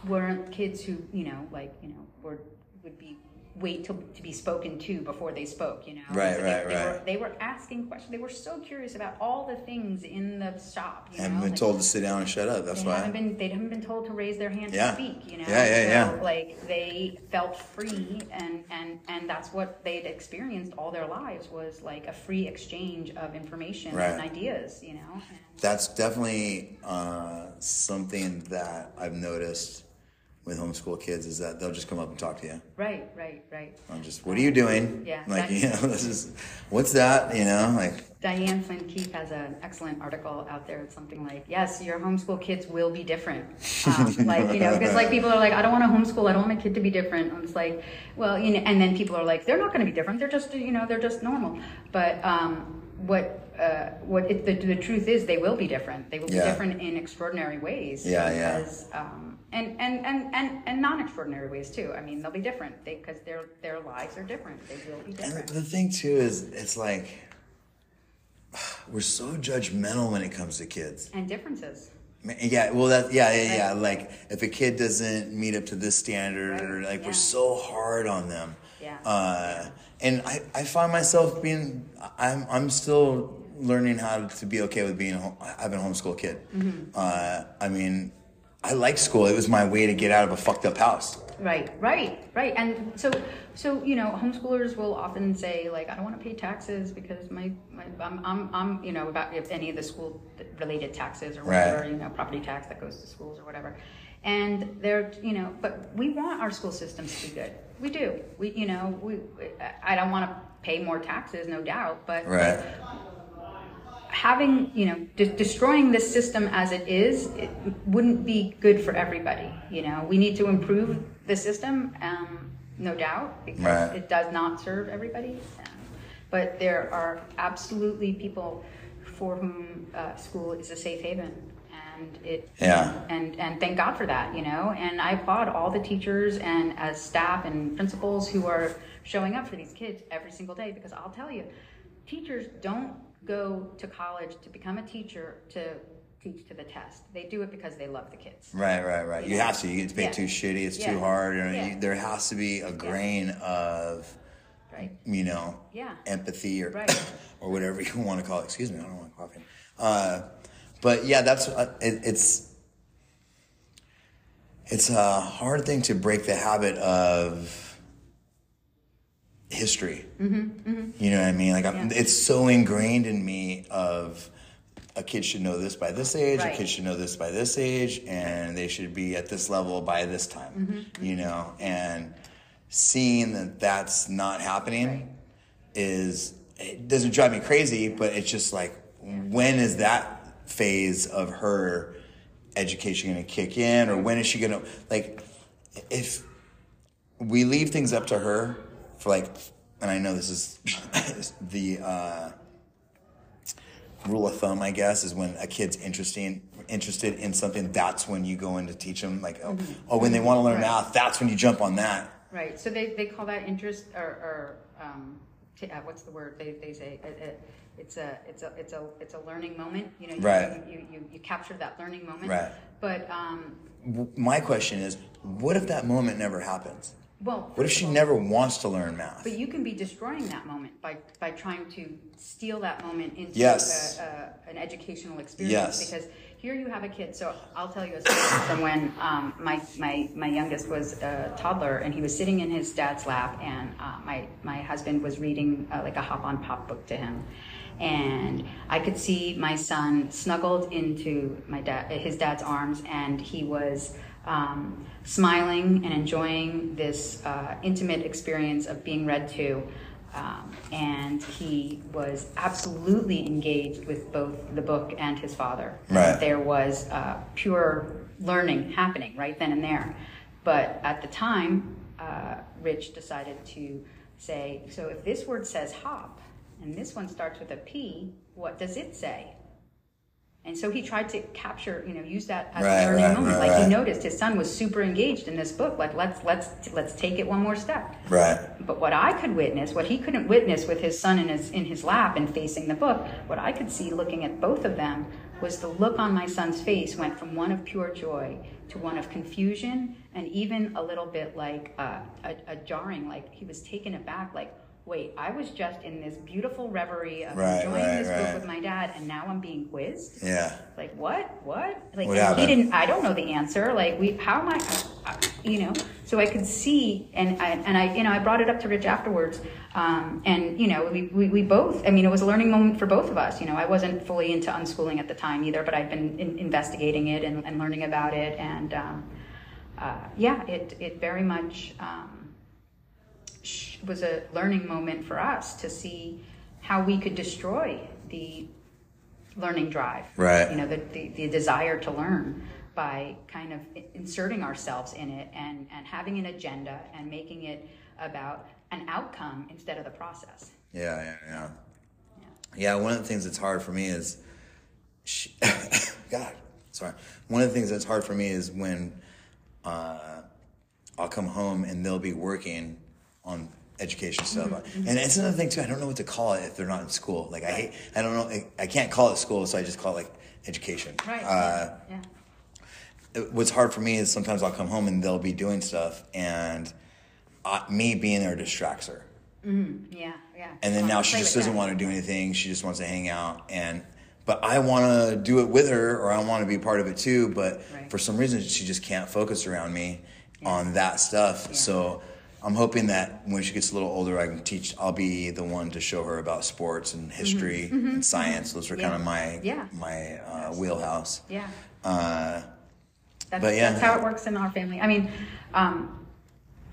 weren't kids who, you know, like, you know, were, would be wait to, to be spoken to before they spoke, you know? Right, so they, right, they right. Were, they were asking questions. They were so curious about all the things in the shop. You haven't know? been like, told to sit down and shut up. That's they why. Haven't been, they haven't been told to raise their hand yeah. to speak, you know? Yeah, yeah, so, yeah. Like, they felt free, and, and, and that's what they'd experienced all their lives, was like a free exchange of information right. and ideas, you know? And that's definitely uh, something that I've noticed with homeschool kids, is that they'll just come up and talk to you. Right, right, right. I'm just, what are you doing? Yeah. Like, you know, this is, what's that? You know, like. Diane Flynn Keith has an excellent article out there. It's something like, yes, your homeschool kids will be different. Um, like, you know, because like people are like, I don't want to homeschool. I don't want my kid to be different. And it's like, well, you know, and then people are like, they're not going to be different. They're just, you know, they're just normal. But um, what, uh, what it, the, the truth is, they will be different. They will yeah. be different in extraordinary ways. Yeah, because, yeah. Um, And and, and, and and non-extraordinary ways, too. I mean, they'll be different because they, their their lives are different. They will be different. And the thing, too, is it's like we're so judgmental when it comes to kids. And differences. Yeah, well, that yeah, yeah, yeah. Right. Like, if a kid doesn't meet up to this standard, right. or like yeah. we're so hard on them. Yeah. Uh, yeah. And I, I find myself being, I'm I'm still learning how to be okay with being, home, I've been a homeschool kid. Mm-hmm. Uh, I mean... I liked school. It was my way to get out of a fucked up house. Right, right, right. And so, so you know, homeschoolers will often say, like, I don't want to pay taxes because my, my I'm, I'm, I'm, you know, about if any of the school related taxes or whatever, right. you know, property tax that goes to schools or whatever. And they're, you know, but we want our school systems to be good. We do. We, you know, we. I don't want to pay more taxes, no doubt, but. Right. But, having, you know, de- destroying this system as it is, it wouldn't be good for everybody. You know, we need to improve the system, um, no doubt, because right. it does not serve everybody. Um, but there are absolutely people for whom uh, school is a safe haven. And it, yeah. and, and thank God for that, you know, and I applaud all the teachers and as staff and principals who are showing up for these kids every single day, because I'll tell you, teachers don't go to college to become a teacher to teach to the test. They do it because they love the kids. Right, right, right. You, you know? have to. You get to be yeah. too shitty. It's yeah. too hard. You know, yeah. you, there has to be a grain yeah. of, right. you know, yeah. empathy or right. or whatever you want to call it. Excuse me, I don't want coffee. Uh, but yeah, that's uh, it, it's it's a hard thing to break the habit of. History, mm-hmm, mm-hmm. you know what I mean? Like, I'm, yeah. it's so ingrained in me of a kid should know this by this age, right. a kid should know this by this age, and they should be at this level by this time, mm-hmm, you mm-hmm. know? And seeing that that's not happening right. is, it doesn't drive me crazy, but it's just like, when is that phase of her education going to kick in? Or when is she going to, like, if we leave things up to her, for like, and I know this is the uh, rule of thumb, I guess, is when a kid's interesting, interested in something, that's when you go in to teach them. Like, oh, mm-hmm. oh when they want to learn right. math, that's when you jump on that. Right. So they, they call that interest, or, or um, t- uh, what's the word they they say? It, it, it's a it's a it's a it's a learning moment. You know, you right. you, you, you, you capture that learning moment. Right. But um, my question is, what if that moment never happens? Well, what if she all, never wants to learn math? But you can be destroying that moment by, by trying to steal that moment into yes. a, a, an educational experience. Yes. Because here you have a kid. So I'll tell you a story from when um, my, my my youngest was a toddler, and he was sitting in his dad's lap, and uh, my, my husband was reading uh, like a Hop-on-Pop book to him. And I could see my son snuggled into my dad, his dad's arms, and he was... Um, smiling and enjoying this uh, intimate experience of being read to Um, and he was absolutely engaged with both the book and his father. Right. There was uh, pure learning happening right then and there. But at the time, uh, Rich decided to say, so if this word says hop, and this one starts with a P, what does it say? And so he tried to capture, you know, use that as right, a learning right, moment. Right, like right. He noticed his son was super engaged in this book. Like, let's let's let's take it one more step. Right. But what I could witness, what he couldn't witness with his son in his in his lap and facing the book, what I could see looking at both of them was the look on my son's face went from one of pure joy to one of confusion and even a little bit like uh, a, a jarring, like he was taken aback, like, wait, I was just in this beautiful reverie of right, enjoying right, this right. book with my dad, and now I'm being quizzed? Yeah. Like, what? What? Like, what he didn't, I don't know the answer. Like, we, how am I, I you know? So I could see, and I, and I, you know, I brought it up to Rich afterwards, um, and, you know, we, we, we both, I mean, it was a learning moment for both of us. You know, I wasn't fully into unschooling at the time either, but I'd been in, investigating it and, and learning about it, and, um, uh, yeah, it, it very much, um, was a learning moment for us to see how we could destroy the learning drive, right? You know, the, the, the desire to learn by kind of inserting ourselves in it and, and having an agenda and making it about an outcome instead of the process. Yeah, yeah, yeah. Yeah, yeah one of the things that's hard for me is, she, God, sorry. One of the things that's hard for me is when uh, I'll come home and they'll be working on education stuff. Mm-hmm. And it's another thing too, I don't know what to call it if they're not in school. Like I hate, I don't know, I can't call it school, so I just call it like education. Right, uh, yeah. It, what's hard for me is sometimes I'll come home and they'll be doing stuff and I, me being there distracts her. Mm-hmm. Yeah, yeah. And then now she just doesn't want to do anything, she just wants to hang out. And but I want to do it with her or I want to be part of it too, but right. for some reason she just can't focus around me yeah. on that stuff, yeah. so I'm hoping that when she gets a little older, I can teach. I'll be the one to show her about sports and history mm-hmm. Mm-hmm. and science. Those are yeah. kind of my yeah. my uh, wheelhouse. Yeah. Uh, that's, but yeah, that's how it works in our family. I mean, um,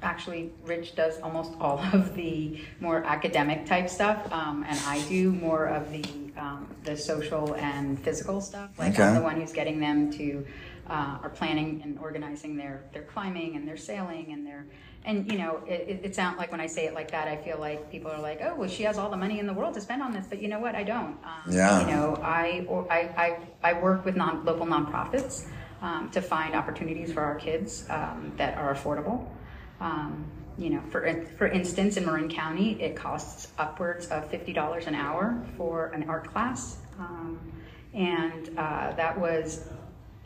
actually, Rich does almost all of the more academic type stuff, um, and I do more of the um, the social and physical stuff. Like okay. I'm the one who's getting them to uh, are planning and organizing their their climbing and their sailing and their. And, you know, it, it sounds like when I say it like that, I feel like people are like, oh, well, she has all the money in the world to spend on this. But you know what? I don't. Um, yeah. You know, I, or, I, I, I work with non, local nonprofits um, to find opportunities for our kids um, that are affordable. Um, you know, for for instance, in Marin County, it costs upwards of fifty dollars an hour for an art class. Um, and uh, that was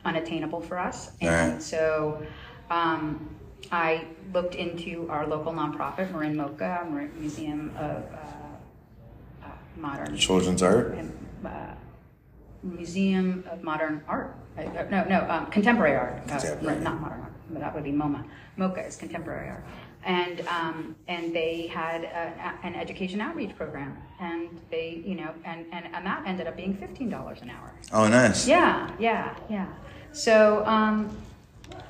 unattainable for us. And right. so... Um, I looked into our local nonprofit, Marin Mocha, Marin Museum of uh, uh, Modern Children's Art, uh, Museum of Modern Art. Uh, no, no, um, Contemporary Art. Contemporary. Uh, not Modern Art, but that would be MoMA. Mocha is Contemporary Art, and um, and they had a, an education outreach program, and they, you know, and and, and that ended up being fifteen dollars an hour. Oh, nice. Yeah, yeah, yeah. So. Um,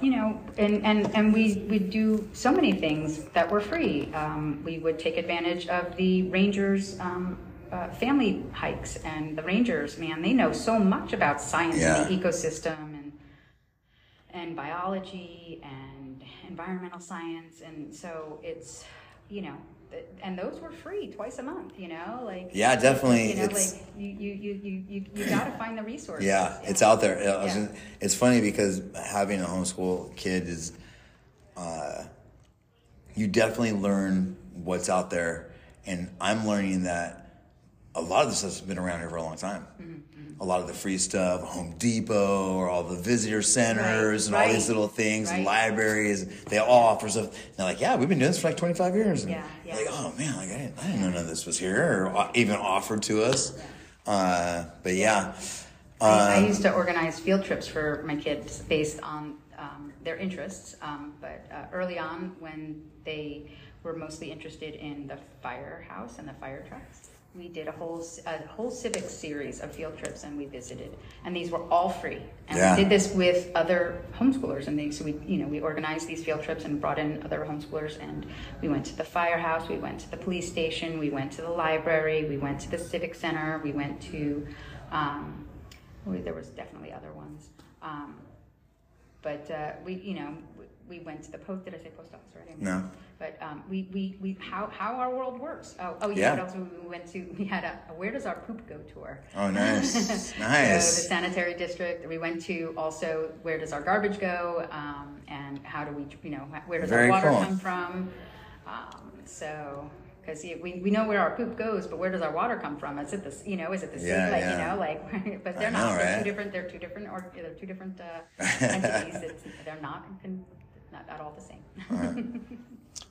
You know, and, and, and we we do so many things that were free. Um, we would take advantage of the Rangers um, uh, family hikes, and the Rangers, man, they know so much about science yeah. and the ecosystem and and biology and environmental science, and so it's, you know, and those were free twice a month, you know, like yeah, definitely. You know, it's, like you you you you you gotta find the resources. Yeah, yeah. It's out there. It, yeah. just, it's funny because having a homeschool kid is, uh, you definitely learn what's out there, and I'm learning that a lot of this stuff's been around here for a long time. Mm-hmm, mm-hmm. A lot of the free stuff, Home Depot, or all the visitor centers, right, and right, all these little things, right. libraries, they all offer stuff. And they're like, yeah, we've been doing this for like twenty-five years. And yeah. Yeah. Like, oh man, like I didn't, I didn't know none of this was here or even offered to us. Uh, but yeah. Um, I, I used to organize field trips for my kids based on um, their interests. Um, but uh, early on, when they were mostly interested in the firehouse and the fire trucks, we did a whole a whole civic series of field trips, and we visited, and these were all free. And yeah. we did this with other homeschoolers and things. So we, you know, we organized these field trips and brought in other homeschoolers, and we went to the firehouse, we went to the police station, we went to the library, we went to the civic center, we went to, um, there was definitely other ones, um, but uh, we, you know. We went to the post. Did I say post office already? No. But um, we, we, we how how our world works. Oh, oh yeah. But also we went to we had a, a where does our poop go tour. Oh, nice, nice. So the sanitary district. We went to also where does our garbage go, um, and how do we you know where does Very our water cool. come from? Um, so because we we know where our poop goes, but where does our water come from? Is it the you know is it the sea? Yeah, like yeah. you know like but they're I not know, they're right? two different they're two different or they're two different uh, entities. It's, they're not. Con- Not at all the same. All right.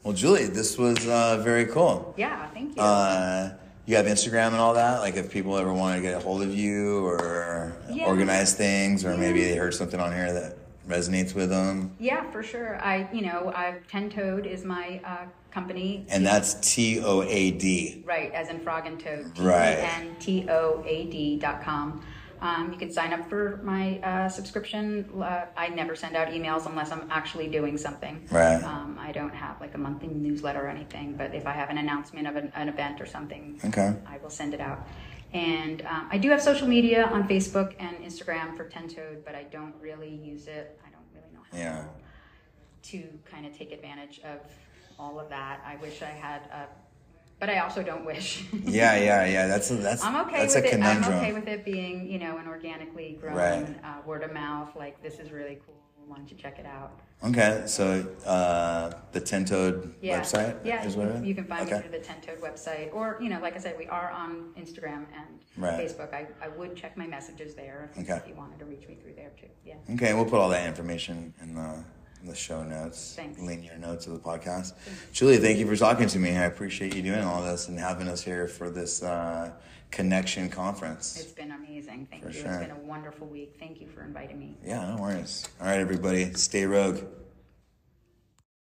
Well, Julie, this was uh, very cool. Yeah, thank you. Uh, you have Instagram and all that? Like if people ever want to get a hold of you or yeah. organize things or yeah. maybe they heard something on here that resonates with them? Yeah, for sure. I, you know, I've Ten Toad is my uh, company. And that's T O A D. Right, as in frog and toad. T- right. And T O A D dot com. Um, you can sign up for my uh, subscription. Uh, I never send out emails unless I'm actually doing something. Right. Um, I don't have like a monthly newsletter or anything, but if I have an announcement of an, an event or something, okay. I will send it out. And um, I do have social media on Facebook and Instagram for Ten Toad, but I don't really use it. I don't really know how yeah. to kind of take advantage of all of that. I wish I had a... But I also don't wish. yeah, yeah, yeah. That's a, that's. I'm okay that's with a it. Conundrum. I'm okay with it being, you know, an organically grown right. uh, word of mouth. Like this is really cool. Why don't you check it out? Okay, so uh, the Ten Toad yeah. website. Yeah, is what it is? You can find okay. me through the Ten Toad website, or you know, like I said, we are on Instagram and right. Facebook. I, I would check my messages there if, okay. if you wanted to reach me through there too. Yeah. Okay, we'll put all that information in the. The show notes, Thanks. linear notes of the podcast. Thanks. Julie, thank you for talking to me. I appreciate you doing all this and having us here for this uh, connection conference. It's been amazing. Thank for you. Sure. It's been a wonderful week. Thank you for inviting me. Yeah, no worries. All right, everybody, stay rogue.